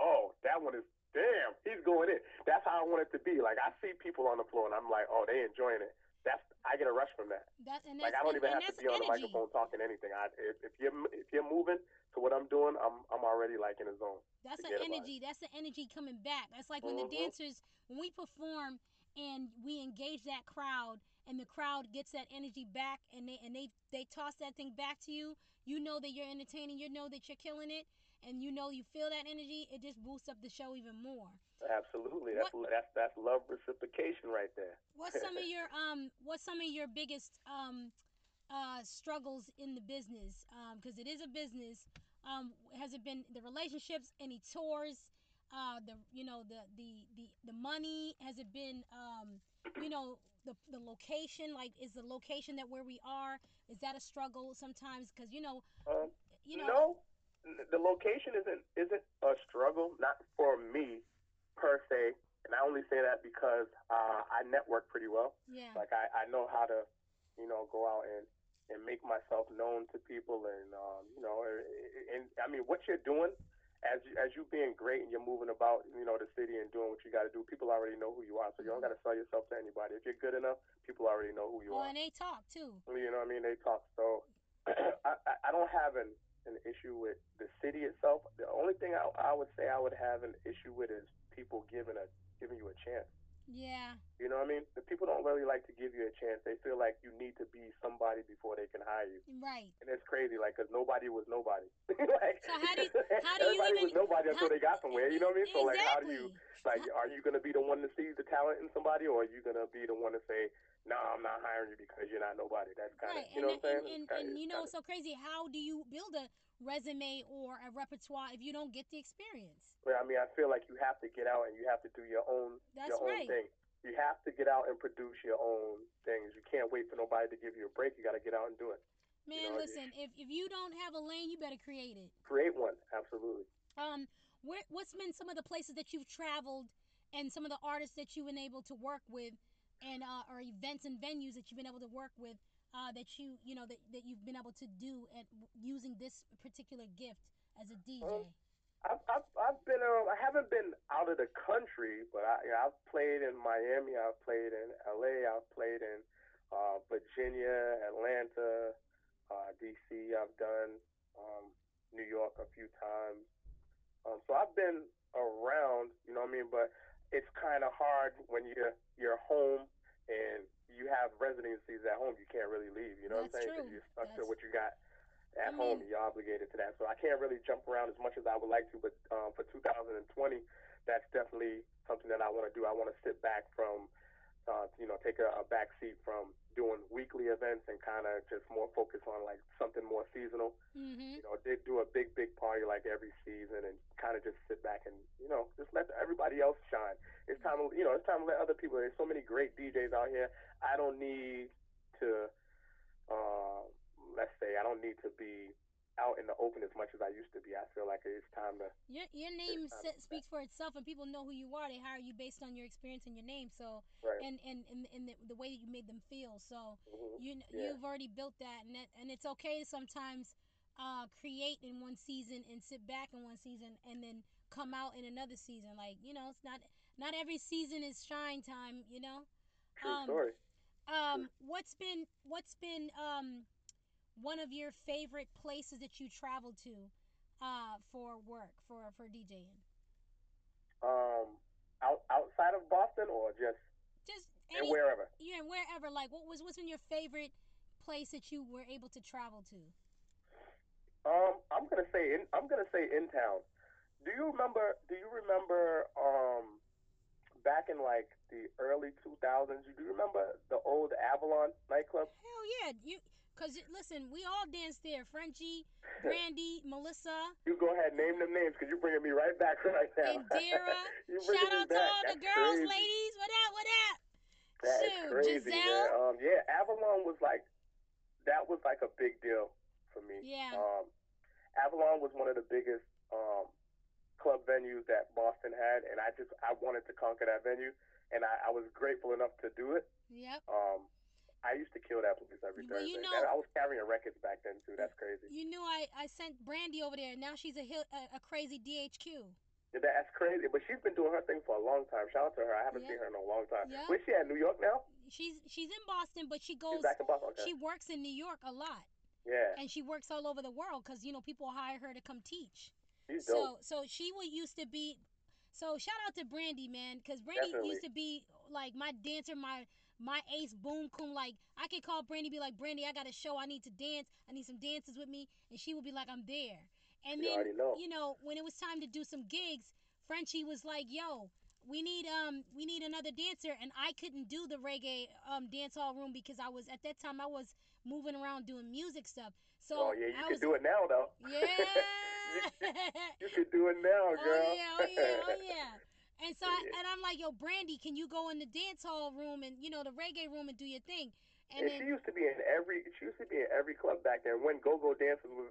oh, that one is, damn, he's going in. That's how I want it to be. Like, I see people on the floor, and I'm like, oh, they enjoying it. That's I get a rush from that. That's, and that's, like, I don't even and, have and to be energy. On the microphone talking anything. I, if, if, you're, if you're moving to what I'm doing, I'm I'm already, like, in a zone. That's the energy. That's the energy coming back. That's like when mm-hmm. the dancers, when we perform and we engage that crowd, and the crowd gets that energy back, and they and they, they toss that thing back to you, you know that you're entertaining, you know that you're killing it, and you know you feel that energy, it just boosts up the show even more. Absolutely. That's what, that's that's love reciprocation right there. What's some of your um what's some of your biggest um uh struggles in the business? Um because it is a business. Um has it been the relationships, any tours, uh the you know the the the, the money? Has it been um you know the the location? Like, is the location that where we are, is that a struggle sometimes? Because you know um, you know no, the location isn't isn't a struggle, not for me per se, and I only say that because uh I network pretty well. Yeah, like I I know how to you know go out and and make myself known to people, and um you know and I mean what you're doing as you, as you being great and you're moving about, you know, the city and doing what you got to do, people already know who you are. So you don't got to sell yourself to anybody. If you're good enough, people already know who you well, are. Well, and they talk, too. You know what I mean? They talk. So I, I don't have an, an issue with the city itself. The only thing I, I would say I would have an issue with is people giving a giving you a chance. Yeah. You know what I mean? The people don't really like to give you a chance. They feel like you need to be somebody before they can hire you. Right. And it's crazy, like, because nobody was nobody. like, so how do you, how do everybody you even, was nobody until how, they got somewhere. You know what I mean? Exactly. So, like, how do you, like, how, are you going to be the one to see the talent in somebody, or are you going to be the one to say, no, nah, I'm not hiring you because you're not nobody? That's kind of, right. you know and, what I'm saying? And, kinda, and you know, it's so crazy. How do you build a resume or a repertoire if you don't get the experience? Well, I mean, I feel like you have to get out and you have to do your own, That's your own right. thing. You have to get out and produce your own things. You can't wait for nobody to give you a break. You got to get out and do it. Man, you know, listen, if, if you don't have a lane, you better create it. Create one, absolutely. Um, where, what's been some of the places that you've traveled and some of the artists that you've been able to work with, and uh, or events and venues that you've been able to work with, uh, that you you know that, that you've been able to do at using this particular gift as a D J? Um, I've, I've, I've been, um, I haven't been out of the country, but I, you know, I've played in Miami, I've played in L A, I've played in uh, Virginia, Atlanta, uh, D C, I've done um, New York a few times. Um, so I've been around, you know what I mean? But it's kind of hard when you're, you're home and you have residencies at home. You can't really leave, you know That's what I'm saying? True. You're stuck That's... to what you got. At I mean, home, you're obligated to that. So I can't really jump around as much as I would like to, but um, for two thousand twenty, that's definitely something that I want to do. I want to sit back from, uh, you know, take a, a back seat from doing weekly events and kind of just more focus on, like, something more seasonal. Mm-hmm. You know, they do a big, big party, like, every season, and kind of just sit back and, you know, just let everybody else shine. It's time to, you know, it's time to let other people. There's so many great D Js out here. I don't need to... Uh, let's say I don't need to be out in the open as much as I used to be. I feel like it's time to... Your, your name set, speaks for itself, and people know who you are. They hire you based on your experience and your name, so right. and, and, and, and the, the way that you made them feel. So mm-hmm. you, yeah. you've already built that, and, that, and it's okay to sometimes uh, create in one season and sit back in one season and then come out in another season. Like, you know, it's not, not every season is shine time, you know? True um, story. Um, True. What's been... What's been um, one of your favorite places that you travel to uh, for work, for, for DJing? Um, out, outside of Boston, or just just any, and wherever? Yeah, wherever. Like, what was what's been your favorite place that you were able to travel to? Um, I'm gonna say in, I'm gonna say in town. Do you remember? Do you remember? Um, back in like the early two thousands, do you remember the old Avalon nightclub? Hell yeah, you. Because, listen, we all danced there. Frenchie, Brandy, Melissa. You go ahead, name them names, because you're bringing me right back right now. And Dara. Shout out to all the girls, crazy. Ladies. What up, what up? That Shoot, is crazy, Giselle. Um, yeah, Avalon was like, that was like a big deal for me. Yeah. Um, Avalon was one of the biggest um, club venues that Boston had, and I just, I wanted to conquer that venue, and I, I was grateful enough to do it. Yep. Um, I used to kill that place every Thursday. Well, you know, that, I was carrying records back then, too. That's crazy. You knew I, I sent Brandy over there, and now she's a, a, a crazy D H Q. Yeah, that's crazy. But she's been doing her thing for a long time. Shout out to her. I haven't yep. seen her in a long time. Yep. Where's she at, New York now? She's she's in Boston, but she goes... She's back in Boston. Okay. She works in New York a lot. Yeah. And she works all over the world because, you know, people hire her to come teach. She's dope. So, so she would used to be... So shout out to Brandy, man, because Brandy Definitely. used to be like my dancer, my my ace boom coom. Like, I could call Brandy, be like, Brandy, I got a show, I need to dance, I need some dancers with me, and she would be like, I'm there. And then, you, know. you know, when it was time to do some gigs, Frenchie was like, yo, we need um we need another dancer. And I couldn't do the reggae um dance hall room because I was, at that time, I was moving around doing music stuff. So oh, yeah, you I can was, do it now, though. Yeah. you can do it now, girl. Oh, yeah, oh, yeah, oh, yeah. And so, I, and I'm like, yo, Brandy, can you go in the dance hall room and, you know, the reggae room and do your thing? And, and then, she used to be in every, she used to be in every club back there when go-go dancers was,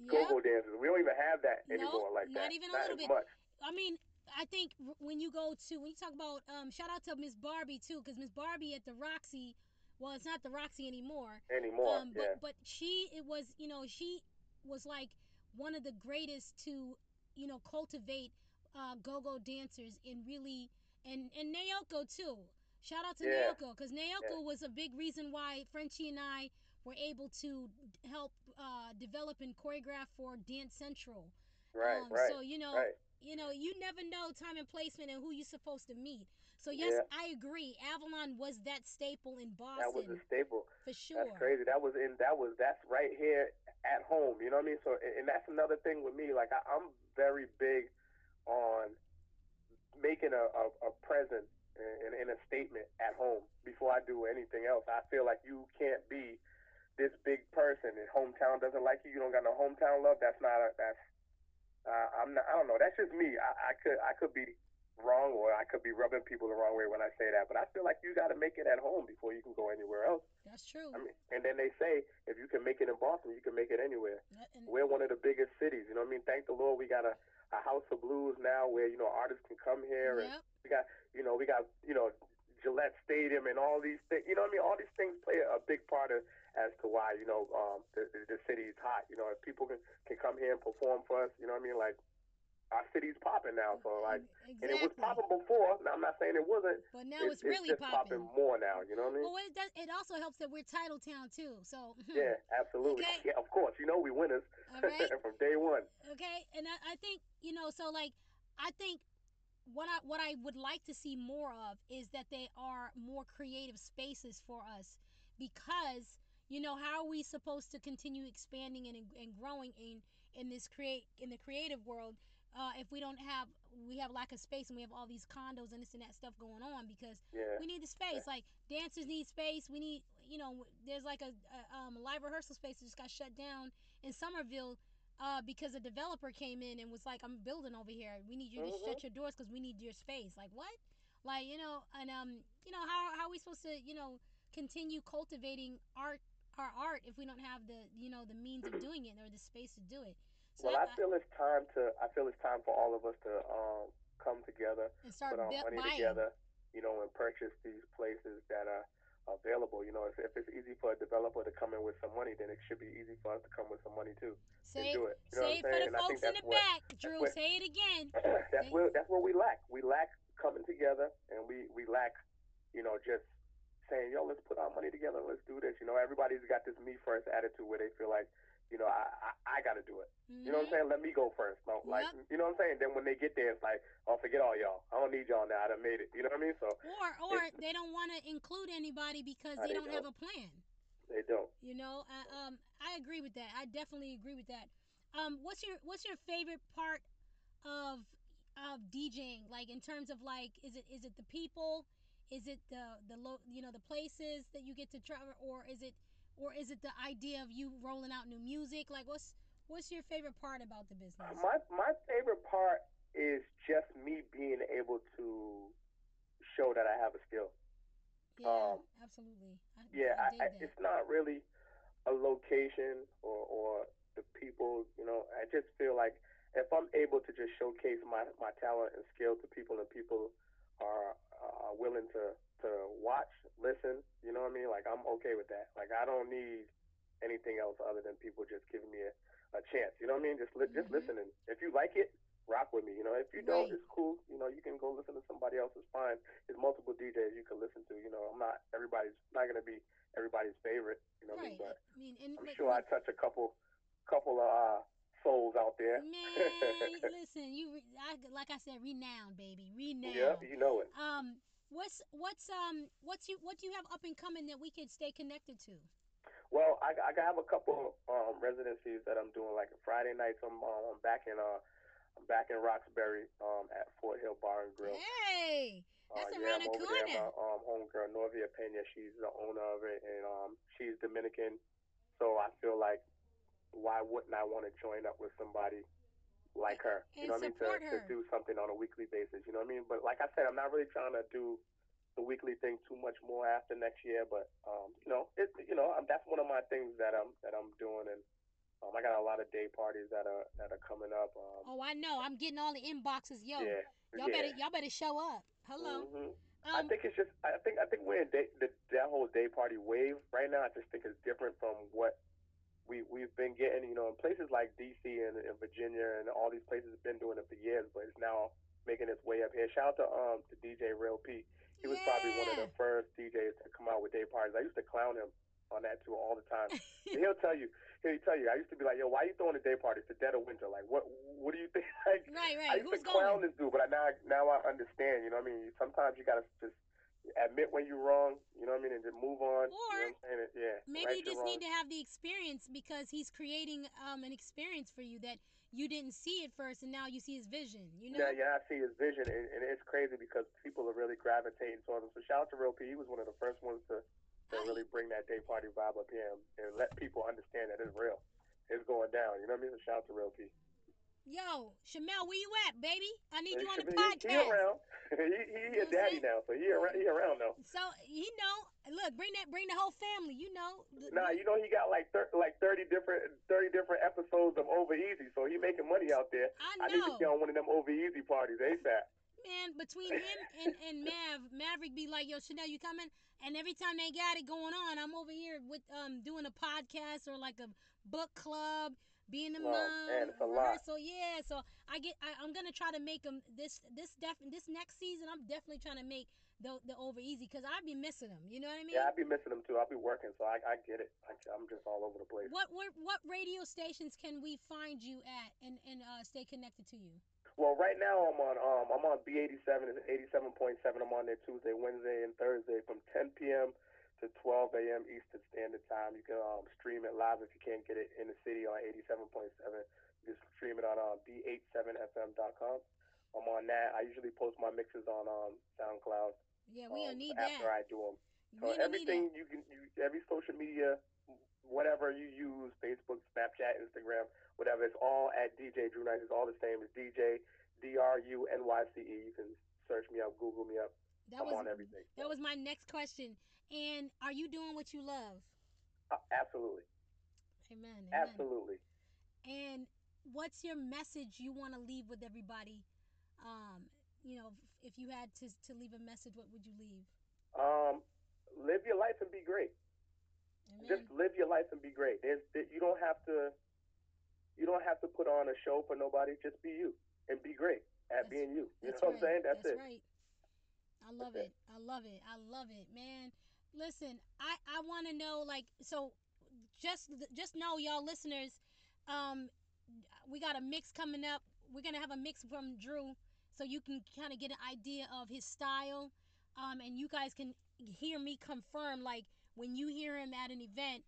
yep. go-go dancers. We don't even have that anymore nope, like that. Not even a not little bit. Much. I mean, I think when you go to, when you talk about, um, shout out to Miss Barbie, too, because Miss Barbie at the Roxy, well, it's not the Roxy anymore. Anymore, um, but, yeah. But she, it was, you know, she was like one of the greatest to, you know, cultivate Uh, go-go dancers and really and and Naoko too. Shout out to yeah. Naoko, because Naoko yeah. was a big reason why Frenchie and I were able to help uh, develop and choreograph for Dance Central. Right, um, right. So you know, right. you know, you never know time and placement and who you're supposed to meet. So yes, yeah. I agree. Avalon was that staple in Boston. That was a staple for sure. That's crazy. That was in. That was that's right here at home. You know what I mean? So and that's another thing with me. Like I, I'm very big on making a, a, a presence and, and a statement at home before I do anything else. I feel like you can't be this big person and hometown doesn't like you. You don't got no hometown love. That's not a, that's, uh, I'm not, I don't know. That's just me. I, I could, I could be wrong, or I could be rubbing people the wrong way when I say that, but I feel like you got to make it at home before you can go anywhere else. That's true. I mean, and then they say, if you can make it in Boston, you can make it anywhere. And we're one of the biggest cities. You know what I mean? Thank the Lord. We got a, a House of Blues now where, you know, artists can come here, yep. and we got, you know, we got, you know, Gillette Stadium and all these things, you know what I mean? All these things play a big part of, as to why, you know, um, the, the city is hot. You know, if people can, can come here and perform for us, you know what I mean? Like, our city's popping now, so like, exactly. and it was popping before. Now I'm not saying it wasn't, but now it's, it's really it's just popping. popping more now. You know what I mean? Well, what it does, it also helps that we're title town too. So yeah, absolutely, okay. yeah, of course. You know, we winners right. from day one. Okay, and I, I think you know, so like, I think what I what I would like to see more of is that they are more creative spaces for us, because you know, how are we supposed to continue expanding and and growing in in this create in the creative world? Uh, if we don't have, we have lack of space, and we have all these condos and this and that stuff going on, because yeah. we need the space. Yeah. Like dancers need space. We need, you know, there's like a, a um, live rehearsal space that just got shut down in Somerville uh, because a developer came in and was like, "I'm building over here. We need you mm-hmm. to shut your doors because we need your space." Like what? Like you know, and um, you know, how how are we supposed to, you know, continue cultivating art, our art, if we don't have the, you know, the means of doing it or the space to do it? So well, I, I feel it's time to. I feel it's time for all of us to um, come together, and start put our b- money buying. together, you know, and purchase these places that are available. You know, if, if it's easy for a developer to come in with some money, then it should be easy for us to come with some money too. Say and do it. You know say it for the and folks in the what, back, Drew. What, say it again. that's what that's what we lack. We lack coming together, and we we lack, you know, just saying, yo, let's put our money together, let's do this. You know, everybody's got this me first attitude where they feel like, you know, I, I, I got to do it. Mm-hmm. You know what I'm saying? Let me go first. No, like, yep. you know what I'm saying? Then when they get there, it's like, oh, forget all y'all. I don't need y'all now. I done made it. You know what I mean? So Or, or they don't want to include anybody because they, they don't, don't have a plan. They don't. You know, I, um, I agree with that. I definitely agree with that. Um, what's your what's your favorite part of of DJing? Like, in terms of, like, is it is it the people? Is it the, the lo- you know, the places that you get to travel? Or is it Or is it the idea of you rolling out new music? Like, what's what's your favorite part about the business? My my favorite part is just me being able to show that I have a skill. Yeah, um, absolutely. I, yeah, I I, it's not really a location or, or the people. You know, I just feel like if I'm able to just showcase my, my talent and skill to people, and people are uh, willing to, to watch, listen, you know what I mean? Like, I'm okay with that. Like, I don't need anything else other than people just giving me a, a chance. You know what I mean? Just li- mm-hmm. just listening. If you like it, rock with me. You know, if you don't, right. it's cool. You know, you can go listen to somebody else. It's fine. There's multiple D Js you can listen to. You know, I'm not everybody's not gonna be everybody's favorite. You know what right. I mean? But I mean, and, I'm but, sure but, I touch a couple, couple of. Uh, souls out there. Man, listen, you re- I, like I said, renowned, baby, renowned. Yeah, you know it. Um, what's what's um what's you what do you have up and coming that we can stay connected to? Well, I, I have a couple um, residencies that I'm doing. Like Friday nights, I'm um, back in uh, I'm back in Roxbury um, at Fort Hill Bar and Grill. Hey, that's uh, around yeah, the corner. There, my um, homegirl Norvia Pena, she's the owner of it, and um, she's Dominican. So I feel like, why wouldn't I want to join up with somebody like her? You know what I mean? To, to do something on a weekly basis. You know what I mean? But like I said, I'm not really trying to do the weekly thing too much more after next year. But um, you know, it you know I'm, that's one of my things that I'm that I'm doing, and um, I got a lot of day parties that are that are coming up. Um, oh, I know. I'm getting all the inboxes. Yo, yeah, y'all yeah. better y'all better show up. Hello. Mm-hmm. Um, I think it's just I think I think we're in day, the, that whole day party wave right now. I just think it's different from what we we've been getting. You know, in places like D C and, and Virginia and all these places have been doing it for years, but it's now making its way up here. Shout out to um to D J Real P. He was yeah. probably one of the first D Js to come out with day parties. I used to clown him on that too all the time. he'll tell you, he'll tell you. I used to be like, yo, why are you throwing a day party? It's the dead of winter. Like, what What do you think? Like, right, right. I used Who's to clown going? This dude, but I, now, now I understand. You know what I mean? Sometimes you got to just admit when you're wrong, you know what I mean, and just move on. Or you know what I'm saying? Yeah, maybe right you just need to have the experience, because he's creating um, an experience for you that you didn't see at first, and now you see his vision. You know? Yeah, yeah, I see his vision, and, and it's crazy because people are really gravitating towards him. So shout out to Real P. He was one of the first ones to, to really bring that day party vibe up here and, and let people understand that it's real. It's going down. You know what I mean? So shout out to Real P. Yo, Shamel, where you at, baby? I need you on the podcast. He, he around. He, he a daddy now, so he around, he around now. So, you know, look, bring that, bring the whole family, you know. Nah, you know he got like thir- like thirty different thirty different episodes of Over Easy, so he making money out there. I know. I need to get on one of them Over Easy parties A S A P. Man, between him and, and Mav, Maverick be like, yo, Chanel, you coming? And every time they got it going on, I'm over here with um doing a podcast or like a book club, being a well, mom, man, it's a rehearsal. Lot. Yeah, so I get, I, I'm gonna try to make them this this def this next season. I'm definitely trying to make the the Over Easy because I'd be missing them. You know what I mean? Yeah, I'd be missing them too. I'll be working, so I, I get it. I, I'm just all over the place. What what what radio stations can we find you at and and uh, stay connected to you? Well, right now I'm on um I'm on B eighty-seven. It's eighty-seven point seven. I'm on there Tuesday, Wednesday, and Thursday from ten p.m. to twelve a.m. Eastern Standard Time. You can um, stream it live if you can't get it in the city on eighty-seven point seven. You can stream it on um, B eighty-seven F M dot com. I'm on that. I usually post my mixes on um, SoundCloud. Yeah, we um, don't need after that. After I do them. So everything you can, you, every social media, whatever you use, Facebook, Snapchat, Instagram, whatever, it's all at D J Drew Nice. It's all the same. It's D J D R U N Y C E. You can search me up, Google me up. That I'm was on everything. That was my next question. And are you doing what you love? Uh, absolutely. Amen, amen. Absolutely. And what's your message you want to leave with everybody? Um, you know, if, if you had to to leave a message, what would you leave? Um, live your life and be great. Amen. Just live your life and be great. There's, there, you don't have to. You don't have to put on a show for nobody. Just be you and be great at that's, being you. You know right. what I'm saying? That's, that's it. Right. I love it. I love it. I love it, man. Listen, I, I want to know, like, so just just know, y'all listeners, um, we got a mix coming up. We're going to have a mix from Drew so you can kind of get an idea of his style, um, and you guys can hear me confirm, like, when you hear him at an event,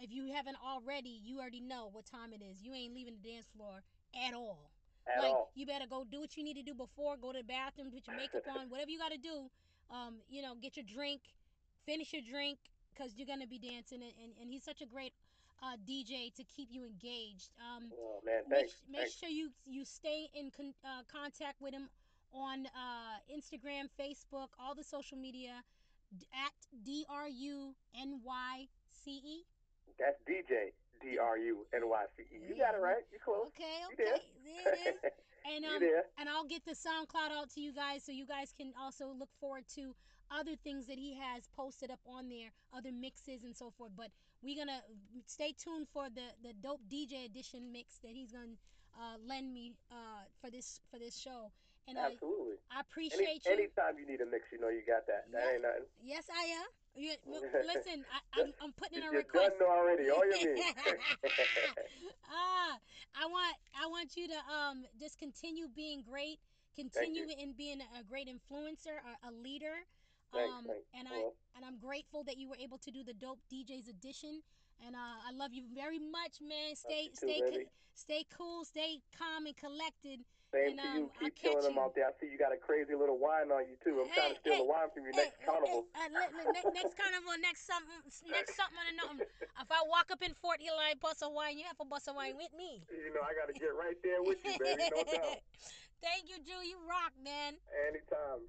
if you haven't already, you already know what time it is. You ain't leaving the dance floor at all. At like all. You better go do what you need to do before, go to the bathroom, put your makeup on, whatever you got to do, um, you know, get your drink, finish your drink, because you're going to be dancing, and, and, and he's such a great uh, D J to keep you engaged. Um, oh, man, thanks. Make, make thanks. sure you, you stay in con- uh, contact with him on uh, Instagram, Facebook, all the social media, at D R U N Y C E. That's D J. D R U N Y C E. You got it right. You close. Okay, okay. There it is. And, um, and I'll get the SoundCloud out to you guys so you guys can also look forward to other things that he has posted up on there, other mixes and so forth. But we're going to stay tuned for the, the dope D J edition mix that he's going to uh, lend me uh, for this for this show. And absolutely. I, I appreciate Any, you. Anytime you need a mix, you know you got that. That yeah. ain't nothing. Yes, I am. You, listen, I, I'm, I'm putting in a request. You're done already. All you mean. ah, I want, I want you to um just continue being great, continue in being a great influencer, or a leader, Thanks, um, thanks. And I and I'm grateful that you were able to do the Dope D Js edition. And uh, I love you very much, man. Stay, stay, too, co- stay cool, stay calm and collected. Same and, um, to you. Keep killing them out there. I see you got a crazy little wine on you too. I'm hey, trying to steal hey, the wine from you hey, next hey, carnival. Hey, uh, next, next carnival, next something, next something or nothing. If I walk up in Fort Hill, I bust a wine. You have to bust a wine with me. You know, I got to get right there with you, baby. No doubt. Thank you, Drew. You rock, man. Anytime.